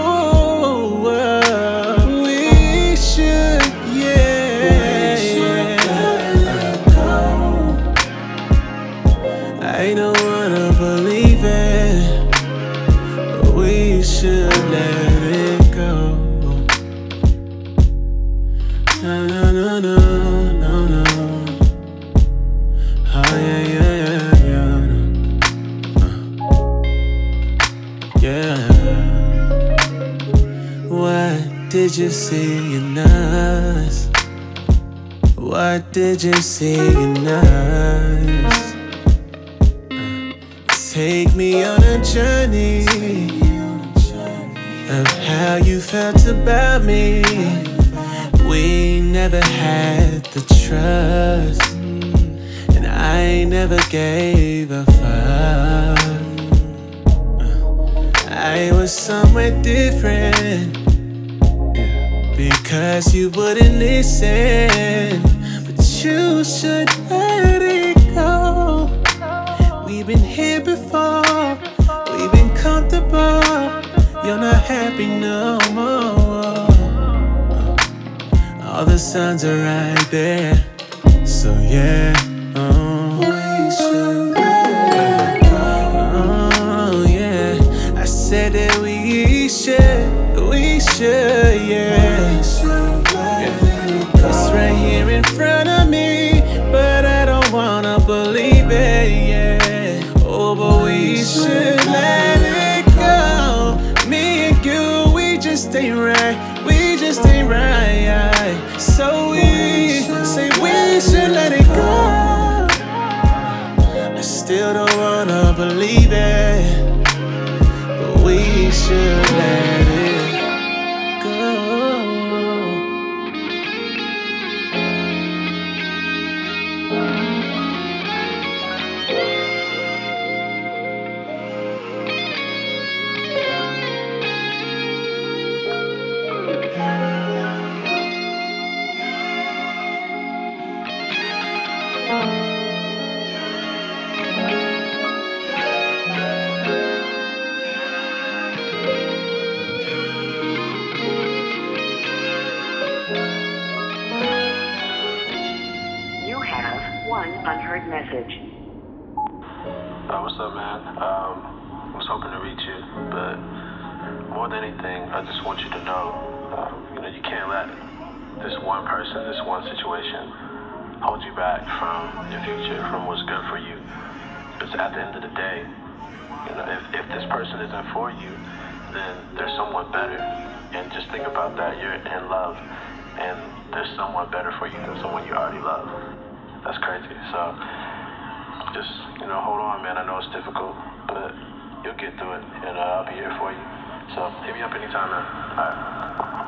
we should, yeah. We should let it go. I don't wanna believe it. We should let it go. No, no, no, no, no, no. Oh, yeah, yeah, yeah, yeah, no. uh, Yeah. What did you see in us? What did you see in us? Uh, take me on a journey of how you felt about me. We never had the trust, and I never gave a fuck. I was somewhere different because you wouldn't listen. But you should let it go. We've been here before, we've been comfortable. You're not happy no more. All the signs are right there. So yeah, oh. We should let it go. Oh yeah, I said that we should, we should, yeah. We should let it go. It's right here in front of me, but I don't wanna believe it, yeah. Oh, but we should let it go. Ain't right, we just ain't right. So we say we should let it go. I still don't wanna believe it, but we should let it go. Unheard message. Oh, what's up, man? Um, I was hoping to reach you, but more than anything, I just want you to know, um, you know, you can't let this one person, this one situation, hold you back from your future, from what's good for you. Because at the end of the day, you know, if, if this person isn't for you, then there's someone better. And just think about that. You're in love, and there's someone better for you than someone you already love. That's crazy. So just, you know, hold on, man. I know it's difficult, but you'll get through it, and uh, I'll be here for you. So hit me up anytime, man. All right.